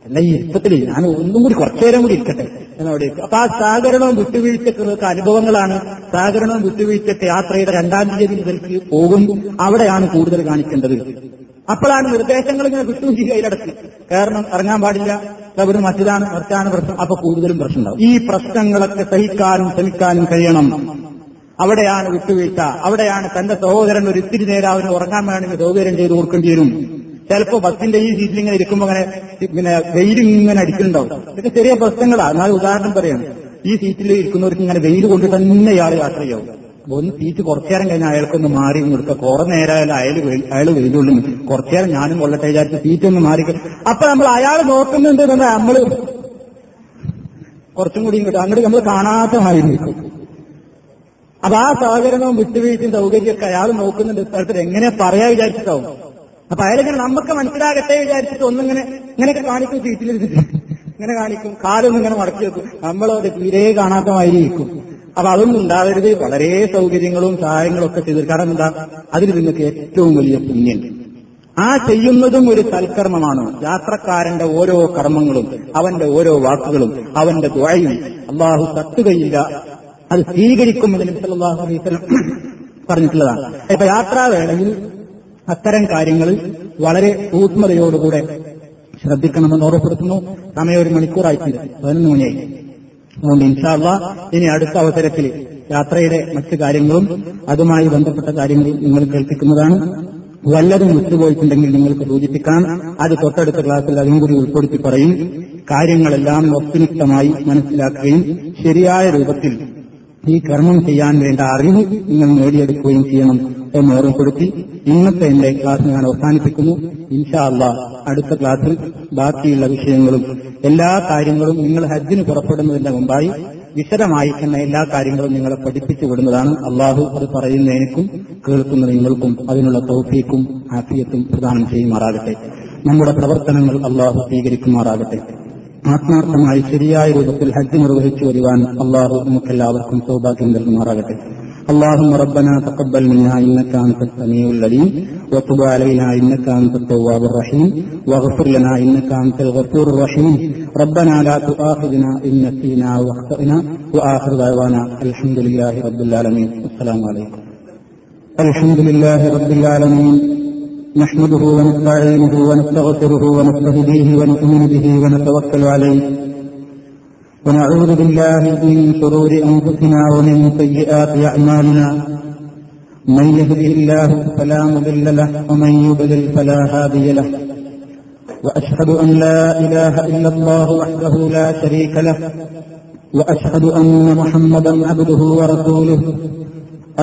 അല്ല ഈ ഇപ്പത്തില് ഞാൻ ഒന്നും കൂടി കുറച്ചുനേരം കൂടി ഇരിക്കട്ടെ എന്നവിടെ. അപ്പൊ ആ സഹകരണവും വിട്ടുവീഴ്ചക്ക് അനുഭവങ്ങളാണ്. സഹകരണവും വിട്ടുവീഴ്ചക്ക് യാത്രയുടെ രണ്ടാം തീയതി മുതൽക്ക് പോകും. അവിടെയാണ് കൂടുതൽ കാണിക്കേണ്ടത്. അപ്പോഴാണ് നിർദ്ദേശങ്ങൾ ഇങ്ങനെ വിട്ടു കയ്യിലടക്കി. കാരണം ഇറങ്ങാൻ പാടില്ല, അവിടെ മറ്റേതാണ് മറിച്ചാണ് പ്രശ്നം. അപ്പൊ കൂടുതലും പ്രശ്നം ഉണ്ടാവും. ഈ പ്രശ്നങ്ങളൊക്കെ സഹിക്കാനും ശ്രമിക്കാനും കഴിയണം. അവിടെയാണ് വിട്ടുവീഴ്ച. അവിടെയാണ് തന്റെ സഹോദരൻ ഒരു ഇത്തിരി നേരം അവന് ഉറങ്ങാൻ വേണമെങ്കിൽ സൗകര്യം ചെയ്ത് കൊടുക്കേണ്ടി വരും. ചിലപ്പോ ബസ്സിന്റെ ഈ സീറ്റിൽ ഇങ്ങനെ ഇരിക്കുമ്പോ അങ്ങനെ ഇങ്ങനെ വെയിലും ഇങ്ങനെ അടിക്കുന്നുണ്ടാവും. ഇതൊക്കെ ചെറിയ പ്രശ്നങ്ങളാണ്. എന്നാൽ ഉദാഹരണം പറയാണ്, ഈ സീറ്റിൽ ഇരിക്കുന്നവർക്ക് ഇങ്ങനെ വെയിൽ കൊണ്ട് തന്നെ ഇയാൾ യാത്ര ചെയ്യും. ഒന്ന് സീറ്റ് കുറച്ചേരം കഴിഞ്ഞാൽ അയാൾക്കൊന്ന് മാറി കൊടുക്കുക. കുറെ നേരം അയാൾ അയാൾ വെയിലുള്ളൂ, കുറച്ചേരം ഞാനും കൊള്ളട്ടെ വിചാരിച്ച് സീറ്റ് ഒന്ന് മാറി. അപ്പൊ നമ്മൾ അയാൾ നോക്കുന്നുണ്ട്, നമ്മള് കുറച്ചും കൂടി കിട്ടും, അങ്ങോട്ട് നമ്മൾ കാണാത്ത മാറി നിൽക്കും. അപ്പൊ ആ സഹകരണവും വിട്ടുവീഴ്ചയും സൗകര്യമൊക്കെ അയാൾ നോക്കുന്നുണ്ട്. സ്ഥലത്തിൽ എങ്ങനെ പറയാ വിചാരിച്ചിട്ടാവും. അപ്പൊ അയാളിങ്ങനെ നമുക്ക് മനസ്സിലാകട്ടെ വിചാരിച്ചിട്ട് ഒന്നിങ്ങനെ ഇങ്ങനെയൊക്കെ കാണിക്കും. സീറ്റിലിരുന്നിട്ട് ഇങ്ങനെ കാണിക്കും, കാലൊന്നും ഇങ്ങനെ മടക്കി വെക്കും. നമ്മളത് തീരെ കാണാത്തമായിരിക്കും. അപ്പൊ അതൊന്നും ഉണ്ടാവരുത്. വളരെ സൗകര്യങ്ങളും സഹായങ്ങളും ഒക്കെ ചെയ്ത് കാരണം എന്താ, അതിന് നിങ്ങൾക്ക് ഏറ്റവും വലിയ പുണ്യം. ആ ചെയ്യുന്നതും ഒരു സൽക്കർമ്മമാണ്. യാത്രക്കാരന്റെ ഓരോ കർമ്മങ്ങളും അവന്റെ ഓരോ വാക്കുകളും അവന്റെ ദുആയും അല്ലാഹു തട്ടുകയില്ല, അത് സ്വീകരിക്കുമെന്ന് നബി സല്ലല്ലാഹു അലൈഹി വസല്ലം പറഞ്ഞിട്ടുള്ളതാണ്. ഇപ്പൊ യാത്രാവേളയിൽ അത്തരം കാര്യങ്ങൾ വളരെ സൂക്ഷ്മതയോടുകൂടെ ശ്രദ്ധിക്കണമെന്ന് ഓർമ്മപ്പെടുത്തുന്നു. സമയം ഒരു മണിക്കൂറായിട്ട് പതിനൊന്ന് മണിയായി. അതുകൊണ്ട് ഇൻഷാ അല്ലാഹ് ഇനി അടുത്ത അവസരത്തിൽ യാത്രയുടെ മറ്റു കാര്യങ്ങളും അതുമായി ബന്ധപ്പെട്ട കാര്യങ്ങളും നിങ്ങൾ കേൾപ്പിക്കുന്നതാണ്. വല്ലതും വിട്ടുപോയിട്ടുണ്ടെങ്കിൽ നിങ്ങൾക്ക് സൂചിപ്പിക്കാൻ, അത് തൊട്ടടുത്ത ക്ലാസ്സിൽ അതും കൂടി ഉൾപ്പെടുത്തി പറയും. കാര്യങ്ങളെല്ലാം വസ്തുനിഷ്ഠമായി മനസ്സിലാക്കുകയും ശരിയായ രൂപത്തിൽ ഈ കർമ്മം ചെയ്യാൻ വേണ്ട അറിവ് നിങ്ങൾ നേടിയെടുക്കുകയും ചെയ്യണം എന്ന് ഓർമ്മപ്പെടുത്തി ഇന്നത്തെ എന്റെ ക്ലാസ് ഞാൻ അവസാനിപ്പിക്കുന്നു. ഇൻഷാ അല്ലാഹ് അടുത്ത ക്ലാസ്സിൽ ബാക്കിയുള്ള വിഷയങ്ങളും എല്ലാ കാര്യങ്ങളും നിങ്ങൾ ഹജ്ജിന് പുറപ്പെടുന്നതിന്റെ മുമ്പായി വിശദമായി തന്നെ എല്ലാ കാര്യങ്ങളും നിങ്ങളെ പഠിപ്പിച്ചു വിടുന്നതാണ്. അല്ലാഹു അത് പറയുന്ന എനിക്കും കേൾക്കുന്ന നിങ്ങൾക്കും അതിനുള്ള തൗഫീഖും ആഫിയത്തും പ്രദാനം ചെയ്യുമാറാകട്ടെ. നമ്മുടെ പ്രവർത്തനങ്ങൾ അല്ലാഹു സ്വീകരിക്കുമാറാകട്ടെ. ആത്മാർത്ഥമായി ശരിയായ രൂപത്തിൽ ഹജ്ജ് നിർവഹിച്ചു വരുവാൻ അല്ലാഹു നമുക്കെല്ലാവർക്കും സൗഭാഗ്യം നൽകുമാറാകട്ടെ. اللهم ربنا تقبل منا إنك أنت السميع العليم وتب علينا إنك أنت التواب الرحيم واغفر لنا إنك أنت الغفور الرحيم ربنا لا تؤاخذنا إن نسينا واخطأنا وآخر دعوانا الحمد لله رب العالمين والسلام عليكم. الحمد لله رب العالمين نحمده ونستعينه ونستغفره ونستهديه ونؤمن به ونتوكل عليه ونعوذ بالله من شرور أنفسنا ومن سيئات أعمالنا من يهده الله فلا مضل له ومن يضلل فلا هادي له وأشهد أن لا إله إلا الله وحده لا شريك له وأشهد أن محمدا عبده ورسوله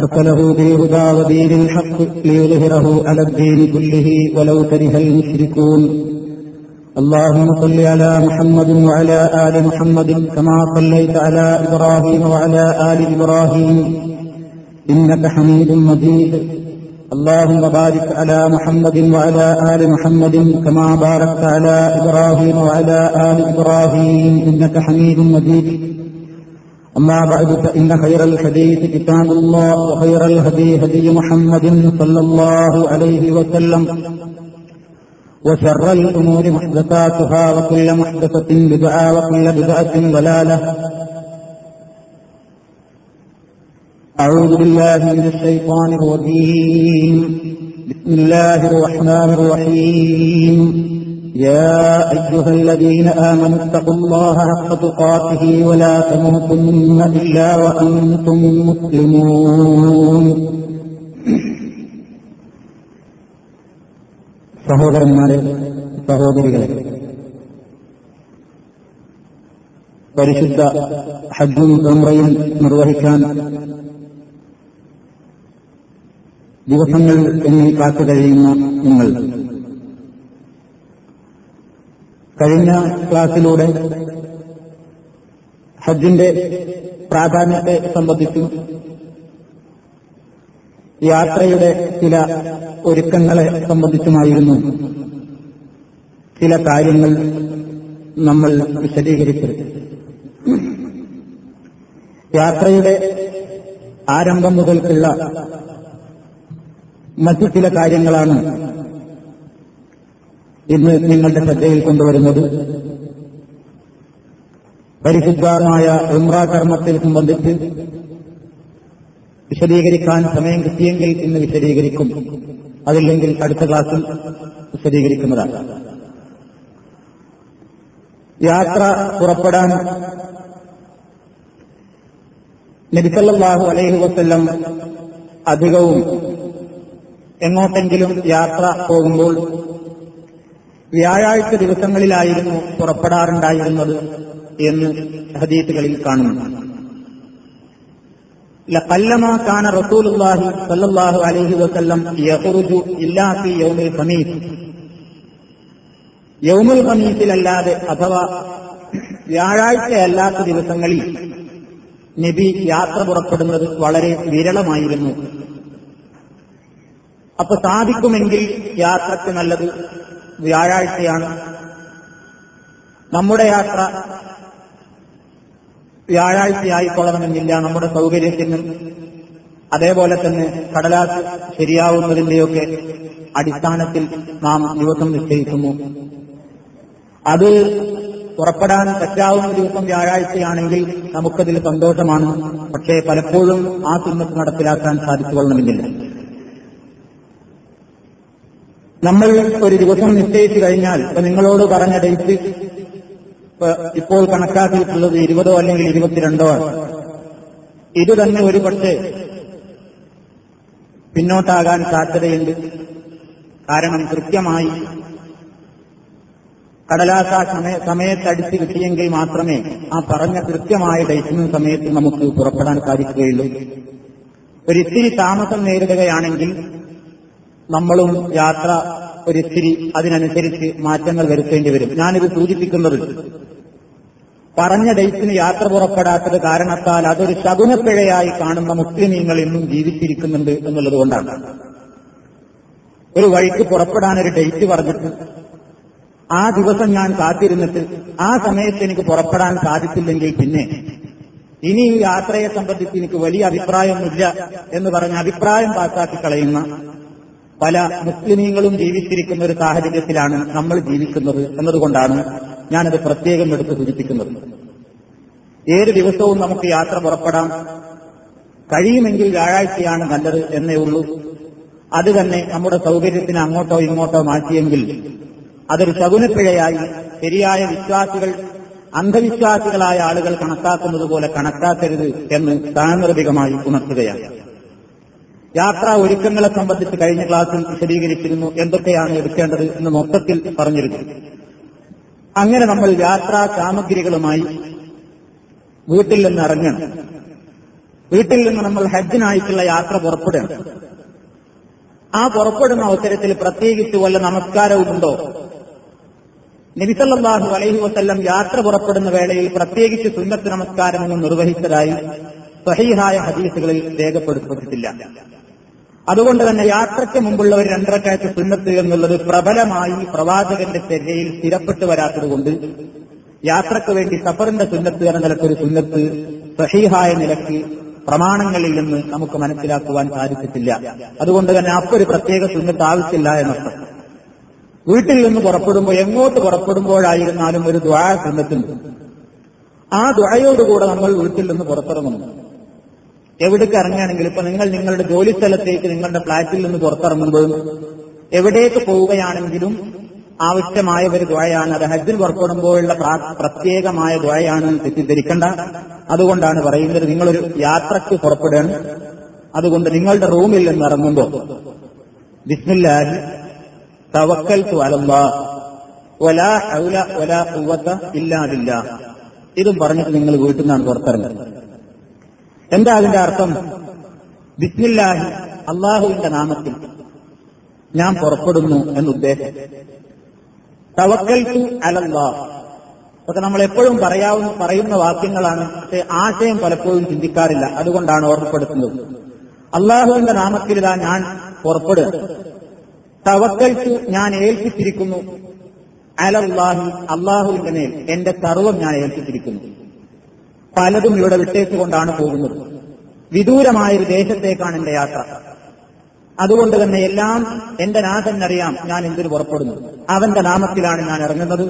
أرسله بالهدى ودين الحق ليظهره على الدين كله ولو كره المشركون. اللهم صل على محمد وعلى آل محمد كما صليت على إبراهيم وعلى آل إبراهيم إنك حميد مجيد. اللهم بارك على محمد وعلى آل محمد كما باركت على إبراهيم وعلى آل إبراهيم إنك حميد مجيد. أما بعد فإن خير الحديث كتاب الله وخير الهدي هدي محمد صلى الله عليه وسلم وشر الأمور محدثاتها وكل محدثة بدعة وكل بدعة ضلالة أعوذ بالله من الشيطان الرجيم بسم الله الرحمن الرحيم يا أيها الذين آمنوا اتقوا الله حق تقاته ولا تموتن إلا وأنتم مسلمون സഹോദരന്മാരെ, സഹോദരികളെ, പരിശുദ്ധ ഹജ്ജും ഉംറയും നിർവഹിക്കാൻ ദിവസങ്ങൾ എന്നിൽ കാത്തു കഴിയുന്ന നിങ്ങൾ, കഴിഞ്ഞ ക്ലാസിലൂടെ ഹജ്ജിന്റെ പ്രാധാന്യത്തെ സംബന്ധിച്ചും യാത്രയുടെ ചില ഒരുക്കങ്ങളെ സംബന്ധിച്ചുമായിരുന്നു ചില കാര്യങ്ങൾ നമ്മൾ വിശദീകരിച്ചത്. യാത്രയുടെ ആരംഭം മുതൽക്കുള്ള മറ്റു ചില കാര്യങ്ങളാണ് ഇന്ന് നിങ്ങളുടെ ശ്രദ്ധയിൽ കൊണ്ടുവരുന്നത്. പരിശുദ്ധമായ ഉംറ കർമ്മത്തെ സംബന്ധിച്ച് വിശദീകരിക്കാൻ സമയം കിട്ടിയെങ്കിൽ ഇന്ന് വിശദീകരിക്കും, അതില്ലെങ്കിൽ അടുത്ത ക്ലാസ്സിൽ വിശദീകരിക്കുന്നതാണ്. യാത്ര പുറപ്പെടാൻ നബി സല്ലല്ലാഹു അലൈഹി വസല്ലം അധികവും എങ്ങോട്ടെങ്കിലും യാത്ര പോകുമ്പോൾ വ്യാഴാഴ്ച ദിവസങ്ങളിലായിരുന്നു പുറപ്പെടാറുണ്ടായിരുന്നത് എന്ന് ഹദീസുകളിൽ കാണുന്നു. ലഖല്ലമാ കാന റസൂലുള്ളാഹി സ്വല്ലല്ലാഹു അലൈഹി വസല്ലം യഖ്റുജു ഇല്ലാ ഫീ യൗമിൽ ഖമീസ്, യൗമുൽ ഖമീസിലല്ലാതെ അഥവാ വ്യാഴാഴ്ചയല്ലാത്ത ദിവസങ്ങളിൽ നബി യാത്ര പുറപ്പെടുന്നത് വളരെ വിരളമായിരുന്നു. അപ്പൊ സാധിക്കുമെങ്കിൽ യാത്രക്ക് നല്ലത് വ്യാഴാഴ്ചയാണ്. നമ്മുടെ യാത്ര വ്യാഴാഴ്ചയായിക്കൊള്ളണമെന്നില്ല, നമ്മുടെ സൗകര്യത്തിനും അതേപോലെ തന്നെ കടലാസ് ശരിയാവുന്നതിന്റെയൊക്കെ അടിസ്ഥാനത്തിൽ നാം ദിവസം നിശ്ചയിക്കുന്നു. അത് പുറപ്പെടാൻ പറ്റാവുന്ന ദിവസം വ്യാഴാഴ്ചയാണെങ്കിൽ നമുക്കതിൽ സന്തോഷമാണ്. പക്ഷേ പലപ്പോഴും ആ സുന്നത്ത് നടപ്പിലാക്കാൻ സാധിച്ചുകൊള്ളണമെന്നില്ല. നമ്മൾ ഒരു ദിവസം നിശ്ചയിച്ചു കഴിഞ്ഞാൽ, ഇപ്പൊ നിങ്ങളോട് പറഞ്ഞ ഡേറ്റ് ഇപ്പോൾ കണക്കാക്കിയിട്ടുള്ളത് ഇരുപതോ അല്ലെങ്കിൽ ഇരുപത്തിരണ്ടോ ആണ്. ഇത് തന്നെ ഒരു പക്ഷേ പിന്നോട്ടാകാൻ സാധ്യതയുണ്ട്. കാരണം കൃത്യമായി കടലാസാ സമയ സമയത്തടിച്ച് കിട്ടിയെങ്കിൽ മാത്രമേ ആ പറഞ്ഞ കൃത്യമായ ഡേറ്റിനും സമയത്ത് നമുക്ക് പുറപ്പെടാൻ സാധിക്കുകയുള്ളൂ. ഒരിത്തിരി താമസം നേരിടുകയാണെങ്കിൽ നമ്മളും യാത്ര ഒരിത്തിരി അതിനനുസരിച്ച് മാറ്റങ്ങൾ വരുത്തേണ്ടി വരും. ഞാനിത് സൂചിപ്പിക്കുന്നത് പറഞ്ഞ ഡേറ്റിന് യാത്ര പുറപ്പെടാത്തത് കാരണത്താൽ അതൊരു ശകുനപ്പിഴയായി കാണുന്ന മുസ്ലിമീങ്ങൾ ഇന്നും ജീവിച്ചിരിക്കുന്നുണ്ട് എന്നുള്ളത് കൊണ്ടാണ്. ഒരു വഴിക്ക് പുറപ്പെടാൻ ഒരു ഡേറ്റ് പറഞ്ഞിട്ട് ആ ദിവസം ഞാൻ കാത്തിരുന്നിട്ട് ആ സമയത്ത് എനിക്ക് പുറപ്പെടാൻ സാധിച്ചില്ലെങ്കിൽ പിന്നെ ഇനി ഈ യാത്രയെ സംബന്ധിച്ച് എനിക്ക് വലിയ അഭിപ്രായമൊന്നുമില്ല എന്ന് പറഞ്ഞ അഭിപ്രായം പാസാക്കി കളയുന്ന പല മുസ്ലിമീങ്ങളും ജീവിച്ചിരിക്കുന്ന ഒരു സാഹചര്യത്തിലാണ് നമ്മൾ ജീവിക്കുന്നത് എന്നതുകൊണ്ടാണ് ഞാനത് പ്രത്യേകം എടുത്ത് സൂചിപ്പിക്കുന്നത്. ഏത് ദിവസവും നമുക്ക് യാത്ര പുറപ്പെടാം, കഴിയുമെങ്കിൽ വ്യാഴാഴ്ചയാണ് നല്ലത് എന്നേ ഉള്ളൂ. അത് തന്നെ നമ്മുടെ സൗകര്യത്തിന് അങ്ങോട്ടോ ഇങ്ങോട്ടോ മാറ്റിയെങ്കിൽ അതൊരു ശകുനപ്പിഴയായി ശരിയായ വിശ്വാസികൾ അന്ധവിശ്വാസികളായ ആളുകൾ കണക്കാക്കുന്നത് പോലെ കണക്കാക്കരുത് എന്ന് സാന്ദർഭികമായി ഉണർത്തുകയാണ്. യാത്രാ ഒരുക്കങ്ങളെ സംബന്ധിച്ച് കഴിഞ്ഞ ക്ലാസ്സിൽ വിശദീകരിച്ചിരുന്നു, എന്തൊക്കെയാണ് എടുക്കേണ്ടത് എന്ന് മൊത്തത്തിൽ പറഞ്ഞിരുന്നു. അങ്ങനെ നമ്മൾ യാത്രാ സാമഗ്രികളുമായി വീട്ടിൽ നിന്ന് ഇറങ്ങണം. വീട്ടിൽ നിന്ന് നമ്മൾ ഹജ്ജിനായിട്ടുള്ള യാത്ര പുറപ്പെടുകയാണ്. ആ പുറപ്പെടുന്ന അവസരത്തിൽ പ്രത്യേകിച്ച് വല്ല നമസ്കാരവുമുണ്ടോ? നബി സല്ലല്ലാഹു അലൈഹി വസല്ലം യാത്ര പുറപ്പെടുന്ന വേളയിൽ പ്രത്യേകിച്ച് സുന്നത്ത് നമസ്കാരമൊന്നും നിർവഹിച്ചതായി സഹീഹായ ഹദീസുകളിൽ രേഖപ്പെടുത്തിയിട്ടില്ല. അതുകൊണ്ട് തന്നെ യാത്രയ്ക്ക് മുമ്പുള്ള ഒരു രണ്ടരക്കാറ്റ് സുന്നത്ത് എന്നുള്ളത് പ്രബലമായി പ്രവാചകന്റെ ചര്യയിൽ സ്ഥിരപ്പെട്ടു വരാത്തതുകൊണ്ട് യാത്രയ്ക്ക് വേണ്ടി സഫറിന്റെ സുന്നത്ത് എന്ന നിലയ്ക്കൊരു സുന്നത്ത് സഹീഹായ നിലയ്ക്ക് പ്രമാണങ്ങളിൽ നിന്ന് നമുക്ക് മനസ്സിലാക്കുവാൻ സാധിച്ചിട്ടില്ല. അതുകൊണ്ട് തന്നെ അപ്പൊരു പ്രത്യേക സുന്നത്ത് ആവശ്യമില്ല എന്നർത്ഥം. വീട്ടിൽ നിന്ന് പുറപ്പെടുമ്പോൾ, എങ്ങോട്ട് പുറപ്പെടുമ്പോഴായിരുന്നാലും ഒരു ദുആ സുന്നത്തുണ്ട്. ആ ദുആയോടുകൂടെ നമ്മൾ വീട്ടിൽ നിന്ന് പുറത്തിറങ്ങുന്നു. എവിടേക്ക് ഇറങ്ങുകയാണെങ്കിൽ, ഇപ്പൊ നിങ്ങൾ നിങ്ങളുടെ ജോലി സ്ഥലത്തേക്ക്, നിങ്ങളുടെ ഫ്ളാറ്റിൽ നിന്ന് പുറത്തിറങ്ങുമ്പോഴും എവിടേക്ക് പോവുകയാണെങ്കിലും ആവശ്യമായ ഒരു ദുആയാണ് അത്. ഹജ്ജിൽ പുറപ്പെടുമ്പോഴുള്ള പ്രത്യേകമായ ദുആയാണ്, തെറ്റിദ്ധരിക്കേണ്ട. അതുകൊണ്ടാണ് പറയുന്നത്, നിങ്ങളൊരു യാത്രയ്ക്ക് പുറപ്പെടുകയാണ്, അതുകൊണ്ട് നിങ്ങളുടെ റൂമിൽ നിന്ന് ഇറങ്ങുമ്പോൾ ബിസ്മില്ലാഹി തവക്കൽതു അലല്ലാഹ് വലാ ഹൗല വലാ ഖുവത ഇല്ലാ ബില്ലാഹ് ഇതും പറഞ്ഞിട്ട് നിങ്ങൾ വീട്ടിൽ നിന്നാണ് പുറത്തിറങ്ങുന്നത്. എന്താ അതിന്റെ അർത്ഥം? ബിസ്മില്ലാഹി, അള്ളാഹുവിന്റെ നാമത്തിൽ ഞാൻ പുറപ്പെടുന്നു എന്നുദ്ദേശം. തവക്കൽതു അലല്ലാഹ് ഒക്കെ നമ്മൾ എപ്പോഴും പറയാവുന്ന പറയുന്ന വാക്യങ്ങളാണ്, പക്ഷെ ആശയം പലപ്പോഴും ചിന്തിക്കാറില്ല. അതുകൊണ്ടാണ് ഓർമ്മപ്പെടുത്തുന്നത്. അള്ളാഹുവിന്റെ നാമത്തിൽ ഇതാ ഞാൻ പുറപ്പെടുക. തവക്കൽത്തു, ഞാൻ ഏൽപ്പിച്ചിരിക്കുന്നു. അലല്ലാഹി, അള്ളാഹുവിന്റെ മേൽ എന്റെ സർവ്വം ഞാൻ ഏൽപ്പിച്ചിരിക്കുന്നു. പലതും ഇവിടെ വിട്ടേച്ചുകൊണ്ടാണ് പോകുന്നത്. വിദൂരമായൊരു ദേശത്തേക്കാണ് എന്റെ യാത്ര. അതുകൊണ്ട് തന്നെ എല്ലാം എന്റെ നാഥനറിയാം. ഞാൻ എന്തിനു പുറപ്പെടുന്നു? അവന്റെ നാമത്തിലാണ് ഞാൻ ഇറങ്ങുന്നത്.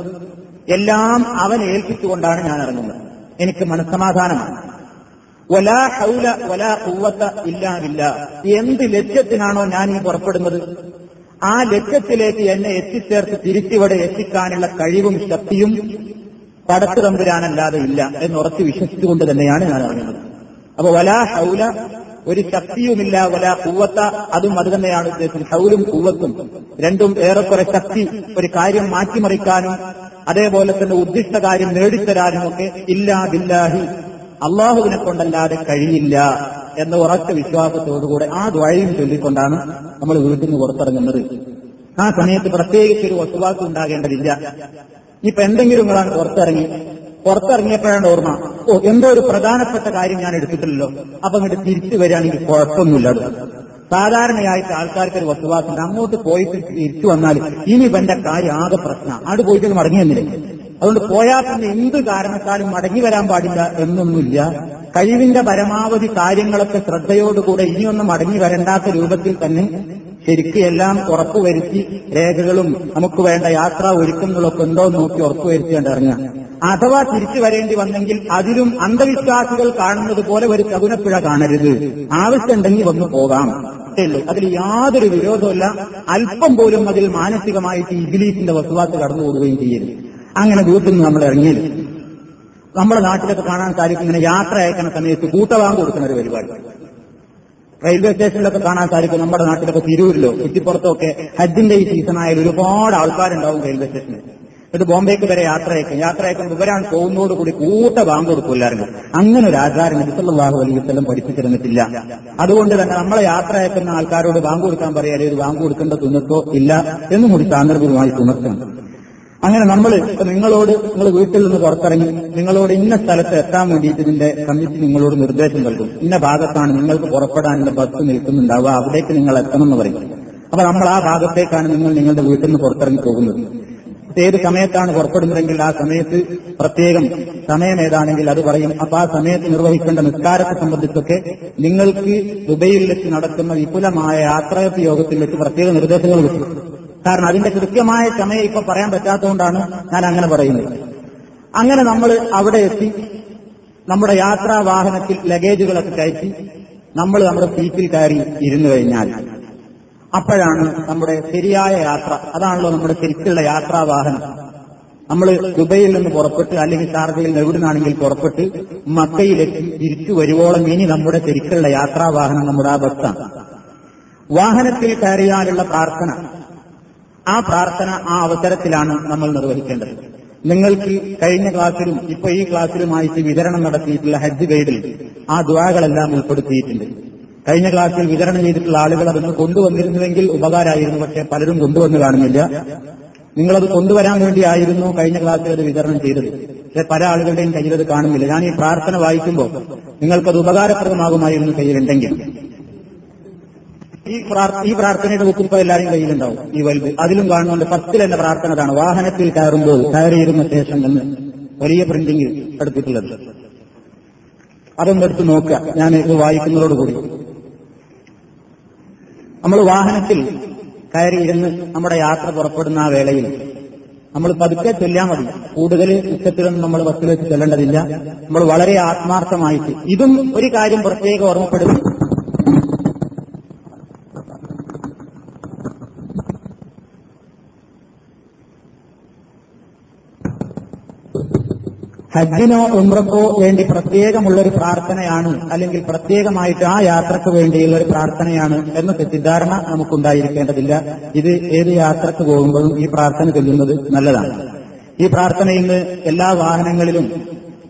എല്ലാം അവൻ ഏൽപ്പിച്ചുകൊണ്ടാണ് ഞാൻ ഇറങ്ങുന്നത്. എനിക്ക് മനസ്സമാധാനമാണ്. വലാ ഹൗല വലാ ഖുവത ഇല്ലാ ബില്ലാഹ്. എന്ത് ലക്ഷ്യത്തിനാണോ ഞാൻ ഈ പുറപ്പെടുന്നത്, ആ ലക്ഷ്യത്തിലേക്ക് എന്നെ എത്തിച്ചേർത്ത് തിരിച്ചിവിടെ എത്തിക്കാനുള്ള കഴിവും ശക്തിയും പടച്ചു തമ്പുരാനല്ലാതെ ഇല്ല എന്ന് ഉറച്ചു വിശ്വസിച്ചുകൊണ്ട് തന്നെയാണ് ഞാൻ ഇറങ്ങുന്നത്. അപ്പൊ വലാ ഹൗല, ഒരു ശക്തിയുമില്ല. വലാ ഖുവത, അതും അത് തന്നെയാണ് ഉദ്ദേശം. ഹൗലും ഖുവത്തും രണ്ടും ഏറെക്കുറെ ശക്തി, ഒരു കാര്യം മാറ്റിമറിക്കാനും അതേപോലെ തന്നെ ഉദ്ദിഷ്ട കാര്യം നേടിത്തരാനും ഒക്കെ ഇല്ലാ ബില്ലാഹി, അള്ളാഹുവിനെ കൊണ്ടല്ലാതെ കഴിയില്ല എന്ന ഉറച്ച വിശ്വാസത്തോടുകൂടെ ആ ദുആയും ചൊല്ലിക്കൊണ്ടാണ് നമ്മൾ വീട്ടിൽ നിന്ന് പുറത്തിറങ്ങുന്നത്. ആ സമയത്ത് പ്രത്യേകിച്ച് ഒരു വസ്തുവാക്ക് ഉണ്ടാകേണ്ടതില്ല. ഇപ്പൊ എന്തെങ്കിലും നിങ്ങളാണ് പുറത്തിറങ്ങി പുറത്തിറങ്ങിയപ്പോഴാണ് ഓർമ്മ, ഓ എന്തോ ഒരു പ്രധാനപ്പെട്ട കാര്യം ഞാൻ എടുത്തിട്ടില്ലല്ലോ, അപ്പൊ അങ്ങോട്ട് തിരിച്ചു വരികയാണെങ്കിൽ കുഴപ്പമൊന്നുമില്ല. സാധാരണയായിട്ട് ആൾക്കാർക്ക് ഒരു വസ്തുവാക്കുണ്ട്, അങ്ങോട്ട് പോയിട്ട് തിരിച്ചു വന്നാൽ ഇനി ഇവന്റെ കാര്യം ആകെ പ്രശ്നം, അവിടെ പോയിട്ട് മടങ്ങി വന്നില്ല. അതുകൊണ്ട് പോയാൽ തന്നെ എന്ത് കാരണത്താലും മടങ്ങി വരാൻ പാടില്ല എന്നൊന്നുമില്ല. കഴിവിന്റെ പരമാവധി കാര്യങ്ങളൊക്കെ ശ്രദ്ധയോടുകൂടെ ഇനിയൊന്നും മടങ്ങി വരണ്ടാത്ത രൂപത്തിൽ തന്നെ ശരിക്കും എല്ലാം ഉറപ്പുവരുത്തി, രേഖകളും നമുക്ക് വേണ്ട യാത്രാ ഒരുക്കങ്ങളൊക്കെ ഉണ്ടോ എന്ന് നോക്കി ഉറപ്പുവരുത്തിയാണ് ഇറങ്ങുക. അഥവാ തിരിച്ചു വരേണ്ടി വന്നെങ്കിൽ അതിലും അന്ധവിശ്വാസികൾ കാണുന്നത് പോലെ ഒരു ചകുനപ്പിഴ കാണരുത്. ആവശ്യമുണ്ടെങ്കിൽ വന്നു പോകാം. അതിൽ യാതൊരു വിരോധമില്ല. അല്പം പോലും അതിൽ മാനസികമായിട്ട് ഇബ്ലീസിന്റെ വസ്തുവാക്ക് കടന്നുകൂടുകയും ചെയ്യരുത്. അങ്ങനെ വീട്ടിൽ നിന്ന് നമ്മൾ ഇറങ്ങിയത് നമ്മുടെ നാട്ടിലൊക്കെ കാണാൻ സാധിക്കും. ഇങ്ങനെ യാത്ര അയക്കുന്ന സമയത്ത് കൂട്ടവാങ്ങ് കൊടുക്കുന്ന ഒരു പരിപാടി റെയിൽവേ സ്റ്റേഷനിലൊക്കെ കാണാൻ സാധിക്കും. നമ്മുടെ നാട്ടിലൊക്കെ തിരൂരിലോ കുറ്റിപ്പുറത്തൊക്കെ ഹജ്ജിന്റെ ഈ സീസണായാലും ഒരുപാട് ആൾക്കാരുണ്ടാവും റെയിൽവേ സ്റ്റേഷനിൽ. എന്നിട്ട് ബോംബേക്ക് വരെ യാത്ര അയക്കും. യാത്ര അയക്കുമ്പോൾ ഇവരാണ് പോകുന്നതോടുകൂടി കൂട്ട വാങ്ങ് കൊടുക്കില്ലായിരുന്നു. അങ്ങനെ ഒരു ആചാരം നബി സല്ലല്ലാഹു അലൈഹി വസല്ലം പഠിപ്പിച്ചിരുന്നിട്ടില്ല. അതുകൊണ്ട് തന്നെ നമ്മളെ യാത്ര അയക്കുന്ന ആൾക്കാരോട് വാങ്ങ് കൊടുക്കാൻ പറയാതെ ഒരു വാങ്ങ് കൊടുക്കേണ്ട തുന്നത്തോ ഇല്ല എന്നും കൂടി സാന്ദർഭികമായി തുണർത്തുന്നു. അങ്ങനെ നമ്മൾ ഇപ്പൊ നിങ്ങളോട്, നിങ്ങൾ വീട്ടിൽ നിന്ന് പുറത്തിറങ്ങി നിങ്ങളോട് ഇന്ന സ്ഥലത്ത് എത്താൻ വേണ്ടിയിട്ട് ഇതിന്റെ കമ്മിറ്റി നിങ്ങളോട് നിർദ്ദേശം നൽകും. ഇന്ന ഭാഗത്താണ് നിങ്ങൾക്ക് പുറപ്പെടാനുള്ള ബസ് നിൽക്കുന്നുണ്ടാവുക, അവിടേക്ക് നിങ്ങൾ എത്തണം എന്ന് പറയും. അപ്പൊ നമ്മൾ ആ ഭാഗത്തേക്കാണ് നിങ്ങൾ നിങ്ങളുടെ വീട്ടിൽ നിന്ന് പുറത്തിറങ്ങി പോകുന്നത്. ഏത് സമയത്താണ് പുറപ്പെടുന്നതെങ്കിൽ ആ സമയത്ത് പ്രത്യേകം സമയം ഏതാണെങ്കിൽ അത് പറയും. അപ്പൊ ആ സമയത്ത് നിർവഹിക്കേണ്ട നിസ്കാരത്തെ സംബന്ധിച്ചൊക്കെ നിങ്ങൾക്ക് ദുബൈയിൽ വെച്ച് നടക്കുന്ന വിപുലമായ യാത്രായപ്പ് യോഗത്തിൽ വെച്ച് പ്രത്യേക നിർദ്ദേശങ്ങൾ കിട്ടും. കാരണം അതിന്റെ കൃത്യമായ സമയം ഇപ്പൊ പറയാൻ പറ്റാത്തതുകൊണ്ടാണ് ഞാൻ അങ്ങനെ പറയുന്നത്. അങ്ങനെ നമ്മൾ അവിടെ എത്തി നമ്മുടെ യാത്രാ വാഹനത്തിൽ ലഗേജുകളൊക്കെ കയറ്റി നമ്മൾ നമ്മുടെ സീറ്റിൽ കയറി ഇരുന്നു കഴിഞ്ഞാൽ അപ്പോഴാണ് നമ്മുടെ ശരിയായ യാത്ര. അതാണല്ലോ നമ്മുടെ ശരിക്കുള്ള യാത്രാ വാഹനം. നമ്മൾ ദുബൈയിൽ നിന്ന് പുറപ്പെട്ട് അല്ലെങ്കിൽ ഷാർജയിൽ നിന്ന് എവിടുന്നാണെങ്കിൽ പുറപ്പെട്ട് മക്കയിലേക്ക് തിരിച്ചു വരുവോളം ഇനി നമ്മുടെ ശരിക്കുള്ള യാത്രാ വാഹനം നമ്മുടെ ആ ബസ്സാണ്. വാഹനത്തിൽ കയറിയാലുള്ള പ്രാർത്ഥന, ആ പ്രാർത്ഥന ആ അവസരത്തിലാണ് നമ്മൾ നിർവഹിക്കേണ്ടത്. നിങ്ങൾക്ക് കഴിഞ്ഞ ക്ലാസ്സിലും ഇപ്പൊ ഈ ക്ലാസ്സിലുമായിട്ട് വിതരണം നടത്തിയിട്ടുള്ള ഹജ്ജ് ഗൈഡിൽ ആ ദുആകളെല്ലാം ഉൾപ്പെടുത്തിയിട്ടുണ്ട്. കഴിഞ്ഞ ക്ലാസ്സിൽ വിതരണം ചെയ്തിട്ടുള്ള ആളുകൾ അതൊന്ന് കൊണ്ടുവന്നിരുന്നുവെങ്കിൽ ഉപകാരമായിരുന്നു. പക്ഷെ പലരും കൊണ്ടുവന്ന് കാണുന്നില്ല. നിങ്ങളത് കൊണ്ടുവരാൻ വേണ്ടിയായിരുന്നു കഴിഞ്ഞ ക്ലാസ്സിൽ അത് വിതരണം ചെയ്തത്. പക്ഷെ പല ആളുകളുടെയും കയ്യിലത് കാണുന്നില്ല. ഞാൻ ഈ പ്രാർത്ഥന വായിക്കുമ്പോൾ നിങ്ങൾക്കത് ഉപകാരപ്രദമാകുമായിരുന്നു കയ്യിലുണ്ടെങ്കിൽ. ഈ ഈ പ്രാർത്ഥനയുടെ ബുക്ക് ഇപ്പോൾ എല്ലാവരും കയ്യിലുണ്ടാവും. ഈ വലുത് അതിലും കാണുന്നുണ്ട്. ഫസ്റ്റിൽ എന്റെ പ്രാർത്ഥന അതാണ്, വാഹനത്തിൽ കയറുമ്പോൾ കയറിയിരുന്ന ശേഷം എന്ന് വലിയ പ്രിന്റിംഗ് എടുത്തിട്ടുള്ളത്. അതൊന്നെടുത്ത് നോക്കുക. ഞാൻ ഇത് വായിക്കുന്നതോടുകൂടി നമ്മൾ വാഹനത്തിൽ കയറിയിരുന്ന് നമ്മുടെ യാത്ര പുറപ്പെടുന്ന ആ വേളയിൽ നമ്മൾ പതുക്കെ ചെല്ലാൻ മതി. കൂടുതൽ ഉച്ചത്തിലൊന്നും നമ്മൾ ബസ്സിൽ വെച്ച് ചെല്ലേണ്ടതില്ല. നമ്മൾ വളരെ ആത്മാർത്ഥമായിട്ട് ഇതും ഒരു കാര്യം പ്രത്യേകം ഓർമ്മപ്പെടുത്തി, ഹജ്ജിനോ ഉംറക്കോ വേണ്ടി പ്രത്യേകമുള്ളൊരു പ്രാർത്ഥനയാണ്, അല്ലെങ്കിൽ പ്രത്യേകമായിട്ട് ആ യാത്രക്ക് വേണ്ടിയുള്ള ഒരു പ്രാർത്ഥനയാണ് എന്ന തെറ്റിദ്ധാരണ നമുക്കുണ്ടായിരിക്കേണ്ടതില്ല. ഇത് ഏത് യാത്രക്ക് പോകുമ്പോഴും ഈ പ്രാർത്ഥന ചൊല്ലുന്നത് നല്ലതാണ്. ഈ പ്രാർത്ഥന ഇന്ന് എല്ലാ വാഹനങ്ങളിലും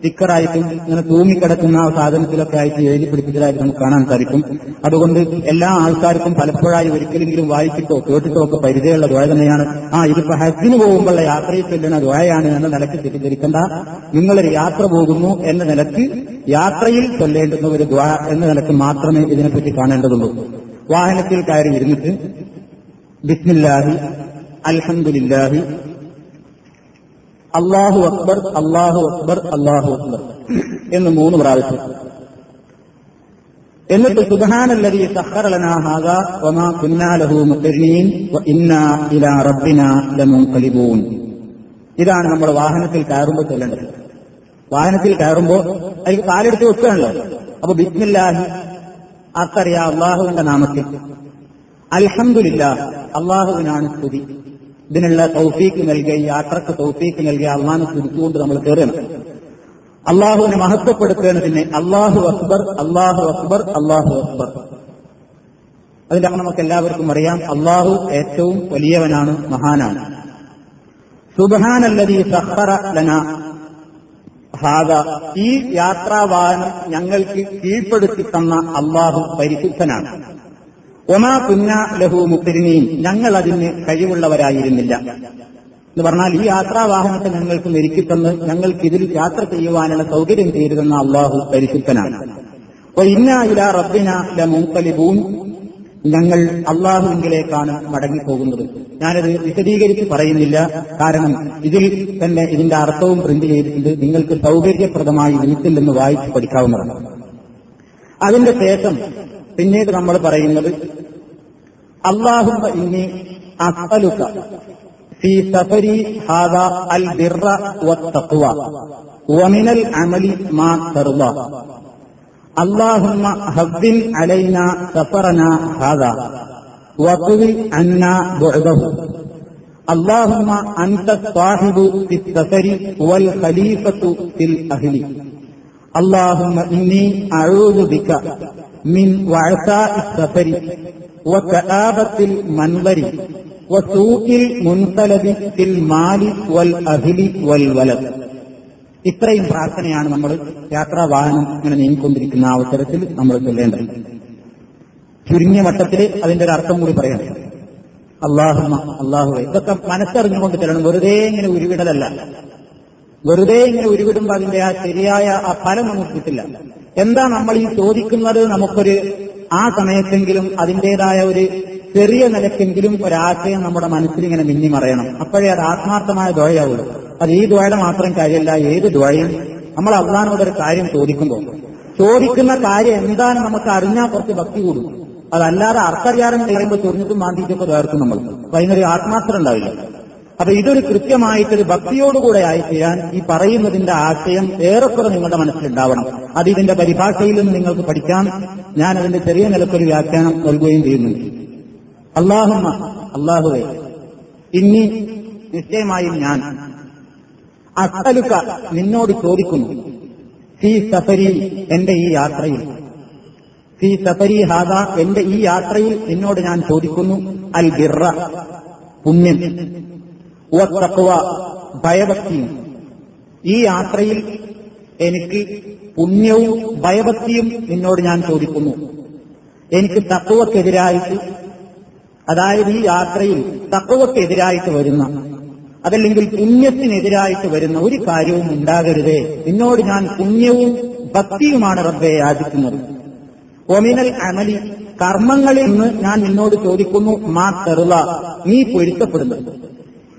സ്റ്റിക്കറായിട്ടും ഇങ്ങനെ തൂങ്ങിക്കിടക്കുന്ന ആ സാധനത്തിലൊക്കെ ആയിട്ട് എഴുതി പിടിപ്പിച്ചതായിട്ട് നമുക്ക് കാണാൻ സാധിക്കും. അതുകൊണ്ട് എല്ലാ ആൾക്കാർക്കും പലപ്പോഴായി ഒരിക്കലെങ്കിലും വായിച്ചിട്ടോ കേട്ടിട്ടോ ഒക്കെ പരിചയമുള്ള ദുആ തന്നെയാണ്. ആ ഇതിപ്പോ ഹജ്ജിന് പോകുമ്പോഴുള്ള യാത്രയിൽ ചെല്ലുന്ന ദുആയാണ് എന്ന നിലയ്ക്ക് തെറ്റിദ്ധരിക്കേണ്ട. നിങ്ങളൊരു യാത്ര പോകുന്നു എന്ന നിലയ്ക്ക് യാത്രയിൽ ചൊല്ലേണ്ടുന്ന ഒരു ദുആ എന്ന നിലയ്ക്ക് മാത്രമേ ഇതിനെപ്പറ്റി കാണേണ്ടതുള്ളൂ. വാഹനത്തിൽ കയറി ഇരുന്നിട്ട് ബിസ്മില്ലാഹി, അൽഹംദുലില്ലാഹി, അല്ലാഹു അക്ബർ, അല്ലാഹു അക്ബർ, അല്ലാഹു അക്ബർ എന്ന് മൂന്ന് പ്രാവശ്യം. എന്നിട്ട് സുബ്ഹാനല്ലദീ സഖറ ലനാ ഹാദാ വമാ കുന്നാ ലഹു മുഖ്രിനീൻ വഇന്നാ ഇലാ റബ്ബിനാ ലമുൻഖലിബൂൻ. ഇതാണ് നമ്മൾ വാഹനത്തിൽ കയറുമ്പോൾ ചൊല്ലേണ്ടത്. വാഹനത്തിൽ കയറുമ്പോൾ അതിൽ കാലെടുത്ത് വെക്കുകയാണല്ലോ. അപ്പൊ ബിസ്മില്ലാഹി അക്കറിയ അള്ളാഹുവിന്റെ നാമത്തിൽ, അൽഹംദുലില്ലാഹ് അള്ളാഹുവിനാണ് സ്തുതി, ഇതിനുള്ള തൗഫീക്ക് നൽകിയ, യാത്രക്ക് തൗഫീക്ക് നൽകിയ അള്ളാഹുവിനെ സ്തുതിച്ചുകൊണ്ട് നമ്മൾ കയറണം, അള്ളാഹുവിനെ മഹത്വപ്പെടുത്തുകയാണ്. പിന്നെ അല്ലാഹു അക്ബർ, അല്ലാഹു അക്ബർ, അല്ലാഹു അക്ബർ. അതിന്റെ അങ്ങനെ നമുക്ക് എല്ലാവർക്കും അറിയാം, അള്ളാഹു ഏറ്റവും വലിയവനാണ്, മഹാനാണ്. സുബ്ഹാനല്ലദീ സഖറ ലനാ ഹാദാ, ഈ യാത്രാവാഹനം ഞങ്ങൾക്ക് കീഴ്പ്പെടുത്തി തന്ന അള്ളാഹു പരിശുദ്ധനാണ്. ഒമാ കുന്നാ ലഹു മുഖ്രിനീൻ, ഞങ്ങൾ അതിന് കഴിവുള്ളവരായിരുന്നില്ല എന്ന് പറഞ്ഞാൽ ഈ യാത്രാവാഹനത്തെ ഞങ്ങൾക്ക് ഒരുക്കിത്തന്ന് ഞങ്ങൾക്കിതിൽ യാത്ര ചെയ്യുവാനുള്ള സൗകര്യം ചെയ്തിരുന്ന അള്ളാഹു പരിശുദ്ധനാണ്. വഇന്നാ ഇലാ റബ്ബിനാ ലമുൻഖലിബൂൻ, ഞങ്ങൾ അള്ളാഹുവിലേക്കാണ് മടങ്ങിപ്പോകുന്നത്. ഞാനത് വിശദീകരിച്ച് പറയുന്നില്ല, കാരണം ഇതിൽ തന്നെ ഇതിന്റെ അർത്ഥവും പ്രിന്റ് ചെയ്തിട്ടുണ്ട്. നിങ്ങൾക്ക് സൗകര്യപ്രദമായി വീട്ടിൽ നിന്ന് വായിച്ച് പഠിക്കാവുന്നതാണ്. അതിന്റെ ശേഷം പിന്നീട് നമ്മൾ പറയുന്നത് അല്ലാഹുമ്മ ഇന്നി അസ്അലുക ഫീ സഫരി ഹാദാ അൽ ബിർറ വത്തഖ്വ വമിനൽ അമലി മാ തർദാ അല്ലാഹുമ്മ ഹബ്ബിൻ അലൈനാ സഫറനാ ഹാദാ വഖ്വി അന്നാ ബുഅദഹു അല്ലാഹുമ്മ അൻത സാഹിബു ഫിസ് സഫരി വൽ ഖലീഫത്തു ഫിൽ അഹ്ലി അല്ലാഹുമ്മ ഇന്നി അഊദു ബിക മിൻ വഅസാഇ സഫരി വകആബത്തിൽ മൻവരി വസൂഖിൽ മുൻതലബി ഫിൽ മാലി വൽ അഹ്ലി വൽ വലദ്. ഇത്രയും പ്രാർത്ഥനയാണ് നമ്മൾ യാത്രാവാഹനം ഇങ്ങനെ നീങ്ങിക്കൊണ്ടിരിക്കുന്ന അവസരത്തിൽ നമ്മൾ ചൊല്ലേണ്ടത്. ചുരുങ്ങിയ വട്ടത്തിൽ അതിന്റെ ഒരു അർത്ഥം കൂടി പറയാം. അല്ലാഹുമ്മ, അല്ലാഹുവേ, ഇതൊക്കെ മനസ്സറിഞ്ഞുകൊണ്ട് ചെല്ലണം. വെറുതെ ഇങ്ങനെ ഉരുവിടലല്ല. വെറുതെ ഇങ്ങനെ ഉരുവിടുമ്പോൾ അതിന്റെ ആ ശരിയായ ആ ഫലം നമുക്ക് കിട്ടില്ല. എന്താ നമ്മൾ ഈ ചോദിക്കുന്നത്? നമുക്കൊരു ആ സമയത്തെങ്കിലും അതിന്റേതായ ഒരു ചെറിയ നിലയ്ക്കെങ്കിലും ഒരാശയം നമ്മുടെ മനസ്സിലിങ്ങനെ മിന്നി മറയണം. അപ്പോഴേ അത് ആത്മാർത്ഥമായ ദുആയാവുള്ളൂ. അത് ഈ ദുആയുടെ മാത്രം കാര്യമല്ല, ഏത് ദുആയും നമ്മൾ അള്ളാഹിനോടൊരു കാര്യം ചോദിക്കുമ്പോൾ ചോദിക്കുന്ന കാര്യം എന്താണ് നമുക്ക് അറിഞ്ഞാൽ കുറച്ച് ഭക്തി കൂടും. അതല്ലാതെ അർത്ഥവ്യാരം ചെയ്യുമ്പോൾ ചൊറിഞ്ഞിട്ടും മാന്തിയിട്ടൊക്കെ വേർക്കും നമ്മൾ. അപ്പൊ അതിനൊരു ആത്മാർത്ഥം ഉണ്ടാവില്ല. അപ്പൊ ഇതൊരു കൃത്യമായിട്ടൊരു ഭക്തിയോടുകൂടെ ആയി ചെയ്യാൻ ഈ പറയുന്നതിന്റെ ആശയം ഏറെക്കുറെ നിങ്ങളുടെ മനസ്സിലുണ്ടാവണം. അത് ഇതിന്റെ പരിഭാഷയിൽ നിന്ന് നിങ്ങൾക്ക് പഠിക്കാം. ഞാൻ അതിന്റെ ചെറിയ നിലക്കൊരു വ്യാഖ്യാനം നൽകുകയും ചെയ്യുന്നുണ്ട്. അല്ലാഹുമ്മ, അല്ലാഹുവേ, ഇന്നി നിശ്ചയമായും ഞാൻ, അസ്അലുക നിന്നോട് ചോദിക്കുന്നു, ഫീ സഫരി എന്റെ ഈ യാത്രയിൽ, ഫീ സഫരി ഹാദാ എന്റെ ഈ യാത്രയിൽ നിന്നോട് ഞാൻ ചോദിക്കുന്നു, അൽ ബിർറ പുണ്യം, വത്തഖ്വ ഭയഭക്തിയും. ഈ യാത്രയിൽ എനിക്ക് പുണ്യവും ഭയഭക്തിയും നിന്നോട് ഞാൻ ചോദിക്കുന്നു. എനിക്ക് തഖ്വക്കെതിരായിട്ട്, അതായത് ഈ യാത്രയിൽ തഖ്വക്കെതിരായിട്ട് വരുന്ന അതല്ലെങ്കിൽ പുണ്യത്തിനെതിരായിട്ട് വരുന്ന ഒരു കാര്യവും ഉണ്ടാകരുതേ. നിന്നോട് ഞാൻ പുണ്യവും ഭക്തിയുമാണ് റബ്ബെ യാചിക്കുന്നത്. ഒമിനൽ അമലി കർമ്മങ്ങളിൽ നിന്ന് ഞാൻ നിന്നോട് ചോദിക്കുന്നു, മാ തർള നീ പൊരുത്തപ്പെടുന്നത്.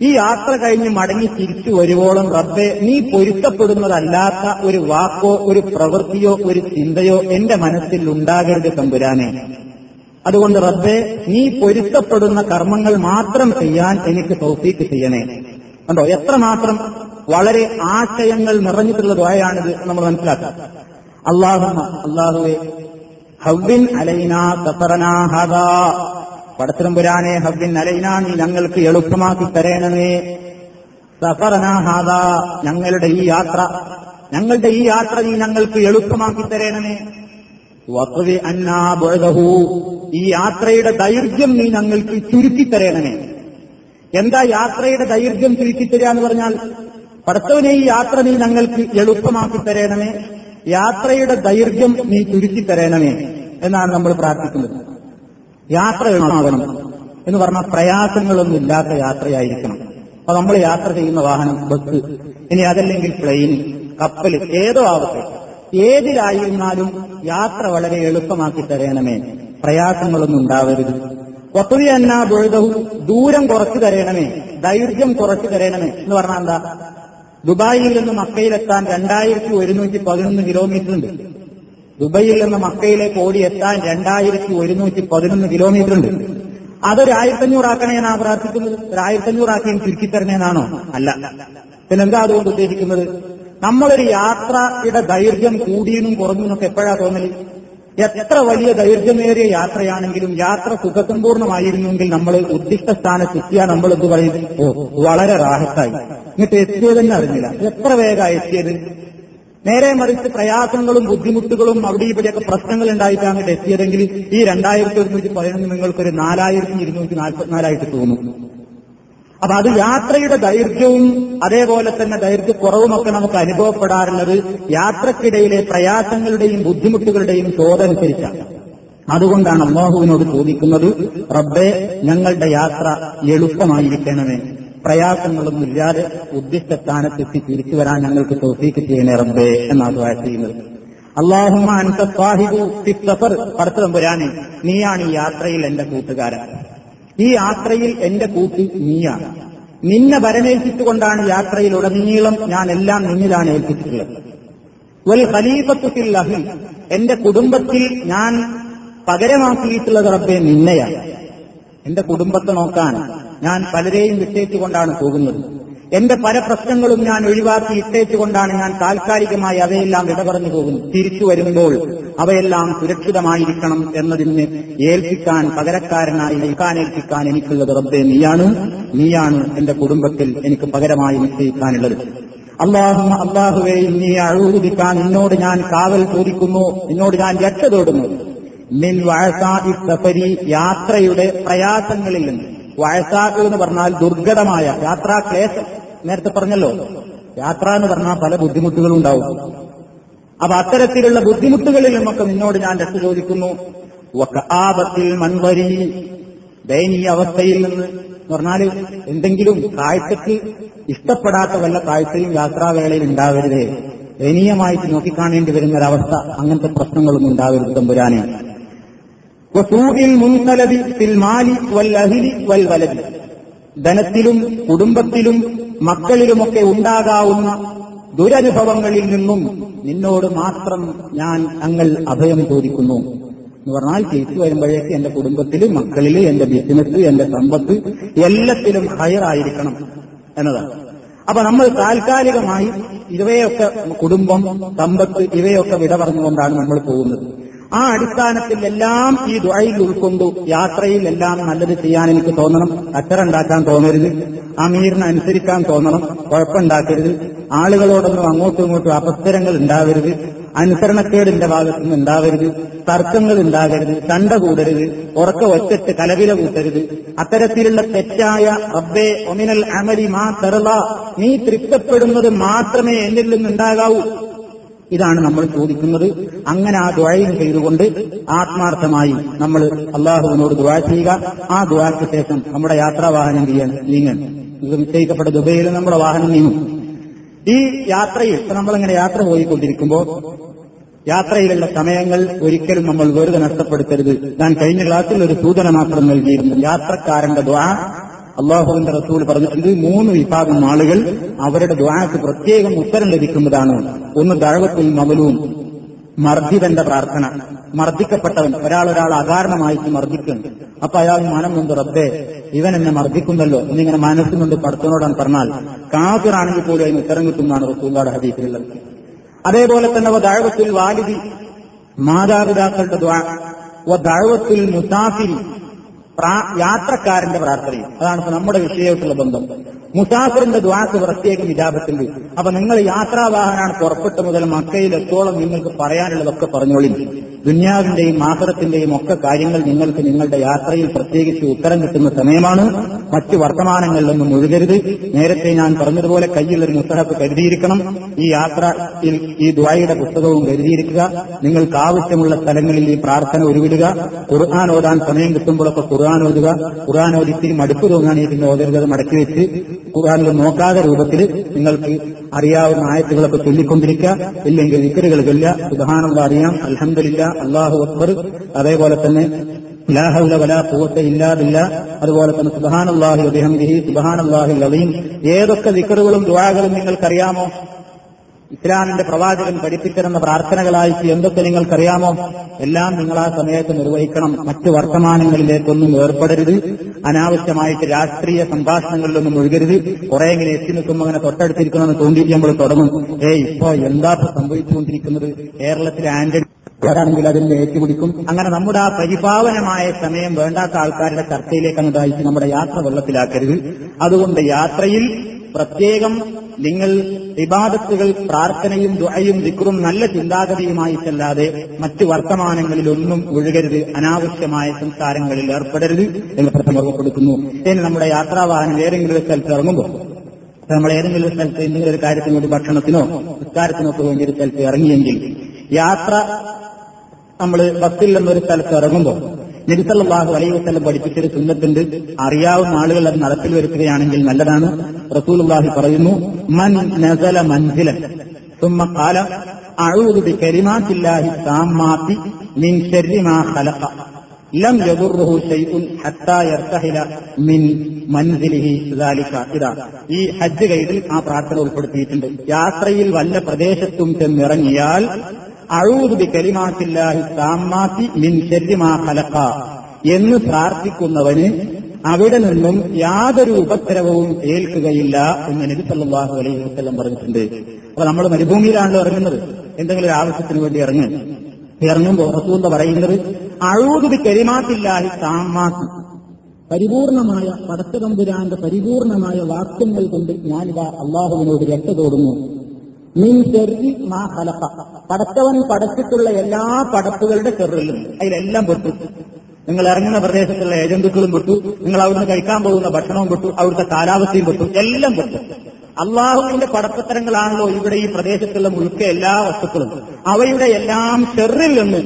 ഈ യാത്ര കഴിഞ്ഞ് മടങ്ങി തിരിച്ചു വരുവോളം റബ്ബേ, നീ പൊരുത്തപ്പെടുന്നതല്ലാത്ത ഒരു വാക്കോ ഒരു പ്രവൃത്തിയോ ഒരു ചിന്തയോ എന്റെ മനസ്സിൽ ഉണ്ടാകരുത് തമ്പുരാനെ. അതുകൊണ്ട് റബ്ബേ, നീ പൊരുത്തപ്പെടുന്ന കർമ്മങ്ങൾ മാത്രം ചെയ്യാൻ എനിക്ക് തൗഫീക്ക് ചെയ്യണേ. കണ്ടോ എത്രമാത്രം വളരെ ആശയങ്ങൾ നിറഞ്ഞിട്ടുള്ള ദുആയാണിത് നമ്മൾ മനസ്സിലാക്കാം. അല്ലാഹുമ്മ അല്ലാഹുവേ ഹവ്വിൻ അലൈനാ സഫറനാ ഹദാ, പടത്തമ്പുരാനെ ഹവ്വിൻ അലൈനാ, നീ ഞങ്ങൾക്ക് എളുപ്പമാക്കി തരേണമേ. സഫറനാ ഹദാ, ഞങ്ങളുടെ ഈ യാത്ര, ഞങ്ങളുടെ ഈ യാത്ര നീ ഞങ്ങൾക്ക് എളുപ്പമാക്കി തരേണമേ. വഖ്വി അന്നാ ബഅദഹു, ഈ യാത്രയുടെ ദൈർഘ്യം നീ ഞങ്ങൾക്ക് ചുരുക്കിത്തരേണമേ. എന്താ യാത്രയുടെ ദൈർഘ്യം ചുരുക്കിത്തരിക എന്ന് പറഞ്ഞാൽ, പടച്ചവനെ ഈ യാത്ര നീ ഞങ്ങൾക്ക് എളുപ്പമാക്കി തരേണമേ, യാത്രയുടെ ദൈർഘ്യം നീ ചുരുക്കിത്തരേണമേ എന്നാണ് നമ്മൾ പ്രാർത്ഥിക്കുന്നത്. യാത്ര എളുപ്പമാകണം എന്ന് പറഞ്ഞാൽ പ്രയാസങ്ങളൊന്നും ഇല്ലാത്ത യാത്രയായിരിക്കണം. അപ്പൊ നമ്മൾ യാത്ര ചെയ്യുന്ന വാഹനം ബസ്, ഇനി അതല്ലെങ്കിൽ പ്ലെയിൻ, കപ്പൽ, ഏതോ ആവട്ടെ, ഏതിലായിരുന്നാലും യാത്ര വളരെ എളുപ്പമാക്കി തരേണമേ, പ്രയാസങ്ങളൊന്നും ഉണ്ടാവരുത്. വഖ്വി അന്നാ ബഅദഹു, ദൂരം കുറച്ചു തരേണമേ, ദൈർഘ്യം കുറച്ചു തരേണമേ എന്ന് പറഞ്ഞാൽ എന്താ, ദുബായിൽ നിന്ന് മക്കയിലെത്താൻ രണ്ടായിരത്തി ഒരുന്നൂറ്റി പതിനൊന്ന് കിലോമീറ്റർ ഉണ്ട്. ദുബായിൽ നിന്ന് മക്കയിലേക്ക് ഓടിയെത്താൻ രണ്ടായിരത്തി ഒരുന്നൂറ്റി പതിനൊന്ന് കിലോമീറ്റർ ഉണ്ട്. അതൊരു ആയിരത്തഞ്ഞൂറാക്കണേ എന്നാ പ്രാർത്ഥിക്കുന്നത്? ഒരു ആയിരത്തഞ്ഞൂറാക്കി ചുരുക്കിത്തരണേന്നാണോ? അല്ല. പിന്നെന്താ അതുകൊണ്ട് ഉദ്ദേശിക്കുന്നത്? നമ്മളൊരു യാത്രയുടെ ദൈർഘ്യം കൂടിയെന്നും കുറഞ്ഞെന്നൊക്കെ എപ്പോഴാ തോന്നല്? എത്ര വലിയ ദൈർഘ്യമേറിയ യാത്രയാണെങ്കിലും യാത്ര സുഖസമ്പൂർണമായിരുന്നെങ്കിൽ നമ്മൾ ഉദ്ദിഷ്ട സ്ഥാനത്തെത്തിയാ നമ്മൾ എന്ത് പറയും? ഓ, വളരെ റാഹത്തായി, എന്നിട്ട് എത്തിയതെന്നെ അറിഞ്ഞില്ല, എത്ര വേഗം എത്തിയത്. നേരെ മറിച്ച് പ്രയാസങ്ങളും ബുദ്ധിമുട്ടുകളും അവിടെ ഇവിടെയൊക്കെ പ്രശ്നങ്ങൾ ഉണ്ടായിട്ടാണ് അങ്ങോട്ട് എത്തിയതെങ്കിൽ ഈ രണ്ടായിരത്തി ഒരുന്നൂറ്റി പതിനൊന്ന് നിങ്ങൾക്കൊരു നാലായിരത്തി ഇരുന്നൂറ്റി നാൽപ്പത്തിനാലായിട്ട് തോന്നും. അപ്പൊ അത് യാത്രയുടെ ദൈർഘ്യവും അതേപോലെ തന്നെ ദൈർഘ്യക്കുറവുമൊക്കെ നമുക്ക് അനുഭവപ്പെടാറുള്ളത് യാത്രക്കിടയിലെ പ്രയാസങ്ങളുടെയും ബുദ്ധിമുട്ടുകളുടെയും തോതനുസരിച്ചാണ്. അതുകൊണ്ടാണ് അല്ലാഹുവിനോട് ചോദിക്കുന്നത്, റബ്ബേ, ഞങ്ങളുടെ യാത്ര എളുപ്പമായിരിക്കണമേ, പ്രയാസങ്ങളൊന്നും ഇല്ലാതെ ഉദ്ദിഷ്ട സ്ഥാനത്തെത്തി തിരിച്ചു വരാൻ ഞങ്ങൾക്ക് തൗഫീക്ക് ചെയ്യണേ റബ്ബേ എന്നാണ് ദുആ ചെയ്യുന്നത്. അല്ലാഹുമ്മ അൻത സാഹിബു ഫിസ് സഫർ, പടച്ച തമ്പുരാനെ, നീയാണ് ഈ യാത്രയിൽ എന്റെ കൂട്ടുകാരൻ, ഈ യാത്രയിൽ എന്റെ കൂട്ടി നീയാണ്, നിന്നെ വരമേൽപ്പിച്ചുകൊണ്ടാണ് യാത്രയിൽ ഉടനീളം ഞാൻ എല്ലാം നിന്നിലാണ് ഏൽപ്പിച്ചിട്ടുള്ളത്. വൽ ഖലീഫത്തു ഫിൽ അഹ്ലി, എന്റെ കുടുംബത്തിൽ ഞാൻ പകരമാക്കിയിട്ടുള്ളത് റബ്ബേ നിന്നെയാണ്. എന്റെ കുടുംബത്തെ നോക്കാൻ ഞാൻ പലരെയും വിട്ടേച്ചുകൊണ്ടാണ് പോകുന്നത്, എന്റെ പല പ്രശ്നങ്ങളും ഞാൻ ഒഴിവാക്കി ഇട്ടേച്ചുകൊണ്ടാണ് ഞാൻ താൽക്കാലികമായി അവയെല്ലാം ഇട പറഞ്ഞു പോകുന്നു. തിരിച്ചു വരുമ്പോൾ അവയെല്ലാം സുരക്ഷിതമായിരിക്കണം എന്നതിന് ഏൽപ്പിക്കാൻ, പകരക്കാരനായി നിൽക്കാൻ ഏൽപ്പിക്കാൻ എനിക്കുള്ളത് റബ്ബേ നീയാണ്, നീയാണ് എന്റെ കുടുംബത്തിൽ എനിക്ക് പകരമായി നിശ്ചയിക്കാനുള്ളത്. അല്ലാഹുമ്മ അല്ലാഹുവേ, നീ അഴൂദിക്കാൻ, നിന്നോട് ഞാൻ കാവൽ ചോദിക്കുന്നു, നിന്നോട് ഞാൻ രക്ഷ തേടുന്നു. മിൻ വഅസാഇ സഫരി, യാത്രയുടെ പ്രയാസങ്ങളിൽ നിന്ന്. വഴസാക്ക് എന്ന് പറഞ്ഞാൽ ദുർഘടമായ യാത്രാ ക്ലേശം. നേരത്തെ പറഞ്ഞല്ലോ, യാത്ര എന്ന് പറഞ്ഞാൽ പല ബുദ്ധിമുട്ടുകളും ഉണ്ടാവും. അപ്പൊ അത്തരത്തിലുള്ള ബുദ്ധിമുട്ടുകളിൽ നമുക്ക് നിന്നോട് ഞാൻ രക്ഷ ചോദിക്കുന്നു. വകആബത്തിൽ മൻവരി, ദയനീയ അവസ്ഥയിൽ നിന്ന് എന്ന് പറഞ്ഞാൽ എന്തെങ്കിലും കാഴ്ചക്ക് ഇഷ്ടപ്പെടാത്ത വല്ല കാഴ്ചയും യാത്രാവേളയിൽ ഉണ്ടാവരുതേ, ദയനീയമായിട്ട് നോക്കിക്കാണേണ്ടി വരുന്ന ഒരവസ്ഥ, അങ്ങനത്തെ പ്രശ്നങ്ങളൊന്നും ഉണ്ടാവരുത് തമ്പുരാനെ. വസൂഇൽ മുൻഖലബി ഫിൽ മാലി വൽ അഹ്ലി വൽ വലദി, ധനത്തിലും കുടുംബത്തിലും മക്കളിലുമൊക്കെ ഉണ്ടാകാവുന്ന ദുരനുഭവങ്ങളിൽ നിന്നും നിന്നോട് മാത്രം ഞാൻ ഞങ്ങൾ അഭയം ചോദിക്കുന്നു എന്ന് പറഞ്ഞാൽ, തിരിച്ചു വരുമ്പോഴേക്ക് എന്റെ കുടുംബത്തിൽ, മക്കളിൽ, എന്റെ ബിസിനസ്, എന്റെ സമ്പത്ത് എല്ലാത്തിലും ഹയറായിരിക്കണം എന്നതാണ്. അപ്പൊ നമ്മൾ താൽക്കാലികമായി ഇവയൊക്കെ, കുടുംബം, സമ്പത്ത്, ഇവയൊക്കെ വിട പറഞ്ഞുകൊണ്ടാണ് നമ്മൾ പോകുന്നത്. ആ അടിസ്ഥാനത്തിൽ എല്ലാം ഈ ദുആയിൽ ഉൾക്കൊണ്ടു യാത്രയിൽ എല്ലാം നല്ലത് ചെയ്യാൻ എനിക്ക് തോന്നണം, അച്ചറുണ്ടാക്കാൻ തോന്നരുത്, അമീറിന് അനുസരിക്കാൻ തോന്നണം, കുഴപ്പമുണ്ടാക്കരുത്, ആളുകളോടൊന്നും അങ്ങോട്ടും ഇങ്ങോട്ടും അപസ്വരങ്ങൾ ഉണ്ടാവരുത്, അനുസരണക്കേടിന്റെ ഭാഗത്തുനിന്ന് ഉണ്ടാവരുത്, തർക്കങ്ങൾ ഉണ്ടാകരുത്, ചണ്ട കൂടരുത്, ഉറക്ക ഒറ്റ കലവില കൂട്ടരുത്, അത്തരത്തിലുള്ള തെറ്റായ റബ്ബേ ഒമിനൽ അമലി മാ തർള, നീ തൃപ്തപ്പെടുന്നത് മാത്രമേ എന്നിൽ നിന്നുണ്ടാകാവൂ, ഇതാണ് നമ്മൾ ചോദിക്കുന്നത്. അങ്ങനെ ആ ദുആയും ചെയ്തുകൊണ്ട് ആത്മാർത്ഥമായി നമ്മൾ അല്ലാഹുവിനോട് ദുആ ചെയ്യുക. ആ ദുആക്ക് ശേഷം നമ്മുടെ യാത്രാവാഹനം ചെയ്യാൻ നീങ്ങാൻ നിശ്ചയിക്കപ്പെട്ട ദുബൈയിൽ നമ്മുടെ വാഹനം നീങ്ങും. ഈ യാത്രയിൽ നമ്മളിങ്ങനെ യാത്ര പോയിക്കൊണ്ടിരിക്കുമ്പോൾ യാത്രയിലുള്ള സമയങ്ങൾ ഒരിക്കലും നമ്മൾ വെറുതെ നഷ്ടപ്പെടുത്തരുത്. ഞാൻ കഴിഞ്ഞ ക്ലാസ്സിൽ ഒരു സൂചന മാത്രം നൽകിയിരുന്നു, യാത്രക്കാരന്റെ ദുആ അള്ളാഹുവിന്റെ റസൂൽ പറഞ്ഞിട്ടുണ്ട്, മൂന്ന് വിഭാഗം ആളുകൾ അവരുടെ ദുആക്ക് പ്രത്യേകം ഉത്തരം ലഭിക്കുന്നതാണ്. ഒന്ന് ദഅവത്തുൽ മവ്ലൂം, മർദ്ദിതന്റെ പ്രാർത്ഥന, മർദ്ദിക്കപ്പെട്ടവൻ. ഒരാൾ ഒരാൾ അകാരണമായിട്ട് മർദ്ദിക്കുന്നു. അപ്പൊ അയാൾ മനം കൊണ്ട് റബ്ബേ ഇവൻ എന്നെ മർദ്ദിക്കുന്നല്ലോ എന്നിങ്ങനെ മനസ്സിനുണ്ട് പടച്ചവനോടാണ് പറഞ്ഞാൽ കാഫിറാണെങ്കിൽ പോലും അതിന് ഉത്തരം കിട്ടുന്നതാണ് റസൂലുള്ളാഹിയുടെ ഹദീസിലുള്ളത്. അതേപോലെ തന്നെ ദഅവത്തുൽ വാലിദി, മാതാപിതാക്കളുടെ ദുആ. ദഅവത്തുൽ മുസാഫിരി, യാത്രക്കാരന്റെ പ്രാർത്ഥനയും. അതാണ് നമ്മുടെ വിഷയമായിട്ടുള്ള ബന്ധം. മുസാഫിറിന്റെ ദുആക്ക് പ്രത്യേക ഇജാബത്തുണ്ട്. അപ്പൊ നിങ്ങൾ യാത്രാവാഹനാണ്, പുറപ്പെട്ടു മുതൽ മക്കയിലെത്തോളം നിങ്ങൾക്ക് പറയാനുള്ളതൊക്കെ പറഞ്ഞോളി. ദുനിയാവിന്റെയും ആഖിറത്തിന്റെയും ഒക്കെ കാര്യങ്ങൾ നിങ്ങൾക്ക് നിങ്ങളുടെ യാത്രയിൽ പ്രത്യേകിച്ച് ഉത്തരം കിട്ടുന്ന സമയമാണ്. മറ്റു വർത്തമാനങ്ങളിലൊന്നും മുഴുകരുത്. നേരത്തെ ഞാൻ പറഞ്ഞതുപോലെ കയ്യിലൊരു മുസ്ഹഫ് കരുതിയിരിക്കണം. ഈ യാത്രയിൽ ഈ ദുആയുടെ പുസ്തകവും കരുതിയിരിക്കുക. നിങ്ങൾക്ക് ആവശ്യമുള്ള സ്ഥലങ്ങളിൽ ഈ പ്രാർത്ഥന ഉരുവിടുക. ഖുർആൻ ഓതാൻ സമയം കിട്ടുമ്പോഴൊക്കെ ഖുർആൻ ഓതുക. ഖുർആൻ ഓതിത്തിരി മടുപ്പ് തോന്നാനായിരിക്കുന്ന ഓതരുതത് മടക്കി വെച്ച് ഖുർആനിൽ നോക്കാതെ രൂപത്തിൽ നിങ്ങൾക്ക് അറിയാവുന്ന ആയത്തുകളൊക്കെ ചൊല്ലിക്കൊണ്ടിരിക്കുക. ഇല്ലെങ്കിൽ ദിക്റുകൾ ചൊല്ലുക. സുബ്ഹാനല്ലാഹ് അറിയാം, അൽഹംദുലില്ലാ, അല്ലാഹു അക്ബർ, അതേപോലെ തന്നെ ലാ ഹൗല വലാ ഖുവത ഇല്ലാ ബില്ലാഹ്, അതുപോലെ തന്നെ സുബ്ഹാനല്ലാഹി വബിഹംദിഹി, സുബ്ഹാനല്ലാഹിൽ അളീം. ഏതൊക്കെ ദിക്റുകളും ദുആകളും നിങ്ങൾക്കറിയാമോ, ഇസ്ലാമിന്റെ പ്രവാചകൻ പഠിപ്പിച്ചിരുന്ന പ്രാർത്ഥനകളായിട്ട് എന്തൊക്കെ നിങ്ങൾക്കറിയാമോ, എല്ലാം നിങ്ങൾ ആ സമയത്ത് നിർവഹിക്കണം. മറ്റു വർത്തമാനങ്ങളിലേക്കൊന്നും ഏർപ്പെടരുത്. അനാവശ്യമായിട്ട് രാഷ്ട്രീയ സംഭാഷണങ്ങളിലൊന്നും മുഴുകരുത്. കുറെ ഇങ്ങനെ എത്തി നിൽക്കുമ്പോൾ അങ്ങനെ തൊട്ടടുത്തിരിക്കണമെന്ന് തോന്നിയിരിക്കുമ്പോൾ തുടങ്ങും, ഏയ് ഇപ്പോ എന്താ സംഭവിച്ചുകൊണ്ടിരിക്കുന്നത്, കേരളത്തിലെ ആന്റണി ആണെങ്കിൽ അതിന് ഏറ്റുപിടിക്കും. അങ്ങനെ നമ്മുടെ ആ പരിപാവനമായ സമയം വേണ്ടാത്ത ആൾക്കാരുടെ ചർച്ചയിലേക്ക് അങ്ങോട്ടായിട്ട് നമ്മുടെ യാത്ര വെള്ളത്തിലാക്കരുത്. അതുകൊണ്ട് യാത്രയിൽ പ്രത്യേകം നിങ്ങൾ ഇബാദത്തുകൾ, പ്രാർത്ഥനയും ദുആയും ദിക്റും നല്ല ചിന്താഗതിയുമായിട്ടല്ലാതെ മറ്റു വർത്തമാനങ്ങളിലൊന്നും ഒഴുകരുത്. അനാവശ്യമായ സംസാരങ്ങളിൽ ഏർപ്പെടരുത് എന്ന് പ്രത്യേകപ്പെടുത്തുന്നു. ഇനി നമ്മുടെ യാത്രാവാഹനം ഏതെങ്കിലും ഒരു സ്ഥലത്ത് ഇറങ്ങുമ്പോൾ, നമ്മൾ ഏതെങ്കിലും ഒരു സ്ഥലത്ത് എന്തെങ്കിലും ഒരു കാര്യത്തിന് വേണ്ടി, ഭക്ഷണത്തിനോ നിസ്കാരത്തിനൊക്കെ വേണ്ടി ഒരു സ്ഥലത്ത് ഇറങ്ങിയെങ്കിൽ, യാത്ര നമ്മൾ ബസ്സിൽ നിന്നൊരു സ്ഥലത്ത് ഇറങ്ങുമ്പോൾ നബി സല്ലല്ലാഹു അലൈഹി വസല്ലം പഠിപ്പിച്ചൊരു സുന്നത്തുണ്ട്. അറിയാവുന്ന ആളുകൾ അത് നടപ്പിൽ വരുത്തുകയാണെങ്കിൽ നല്ലതാണ്. റസൂലുള്ളാഹി പറയുന്നു, മൻ നസല മൻസിലൻ സുമ്മ ഖാല അഊദു ബികലിമാത്തില്ലാഹി താമ്മാത്തി മിൻ ശർരി മാ ഖലഖ ലം യദുർറുഹു ശൈഉൻ ഹത്താ യർതഹില മിൻ മൻസിലിഹി ദാലിക ഇദാ. ഈ ഹജ്ജ് ഗൈഡിൽ ആ പ്രാർത്ഥന ഉൾപ്പെടുത്തിയിട്ടുണ്ട്. യാത്രയിൽ വല്ല പ്രദേശത്തും ചെന്നിറങ്ങിയാൽ അഊദു ബികലിമാത്തില്ലാഹി താമ്മാത്തി മിൻ ശർരി മാ ഖലഖ എന്ന് പ്രാർത്ഥിക്കുന്നവന് അവിടെ നിന്നും യാതൊരു ഉപദ്രവവും ഏൽക്കുകയില്ല എന്ന് നബി സല്ലല്ലാഹു അലൈഹി വസല്ലം പറഞ്ഞിട്ടുണ്ട്. അപ്പൊ നമ്മൾ മരുഭൂമിയിലാണല്ലോ ഇറങ്ങുന്നത്. എന്തെങ്കിലും ഒരു ആവശ്യത്തിന് വേണ്ടി ഇറങ്ങി ഇറങ്ങുമ്പോൾ റസൂൽ പറയുന്നത്, അഊദു ബികലിമാത്തില്ലാഹി താമ്മാത്തി, പരിപൂർണമായ പടച്ചതമ്പുരാന്റെ പരിപൂർണമായ വാക്യങ്ങൾ കൊണ്ട് ഞാനിതാ അള്ളാഹുവിനോട് രക്ഷ തോടുന്നു. മിൻ ശർരി മാ ഖലഖ, പടച്ചവൻ പടച്ചിട്ടുള്ള എല്ലാ പടപ്പുകളുടെ ചെറിലും അതിലെല്ലാം പെട്ടു. നിങ്ങൾ ഇറങ്ങുന്ന പ്രദേശത്തുള്ള ഏജന്തുക്കളും പെട്ടു, നിങ്ങൾ അവിടുന്ന് കഴിക്കാൻ പോകുന്ന ഭക്ഷണവും പെട്ടു, അവിടുത്തെ കാലാവസ്ഥയും പെട്ടു, എല്ലാം പെട്ടു. അള്ളാഹുവിന്റെ പടപ്പത്തരങ്ങളാണല്ലോ ഇവിടെ ഈ പ്രദേശത്തുള്ള മുഴുക്ക എല്ലാ വസ്തുക്കളും. അവയുടെ എല്ലാം ചെറിൽ നിന്ന്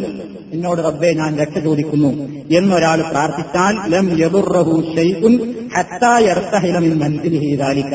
എന്നോട് റബ്ബേ ഞാൻ രക്ഷ ചോദിക്കുന്നു എന്നൊരാൾ പ്രാർത്ഥിച്ചാൽ ലം യദുർറഹു ശൈഉൻ ഹത്താ യർതഹില മിൻ മൻസിലിഹി ദാലിക,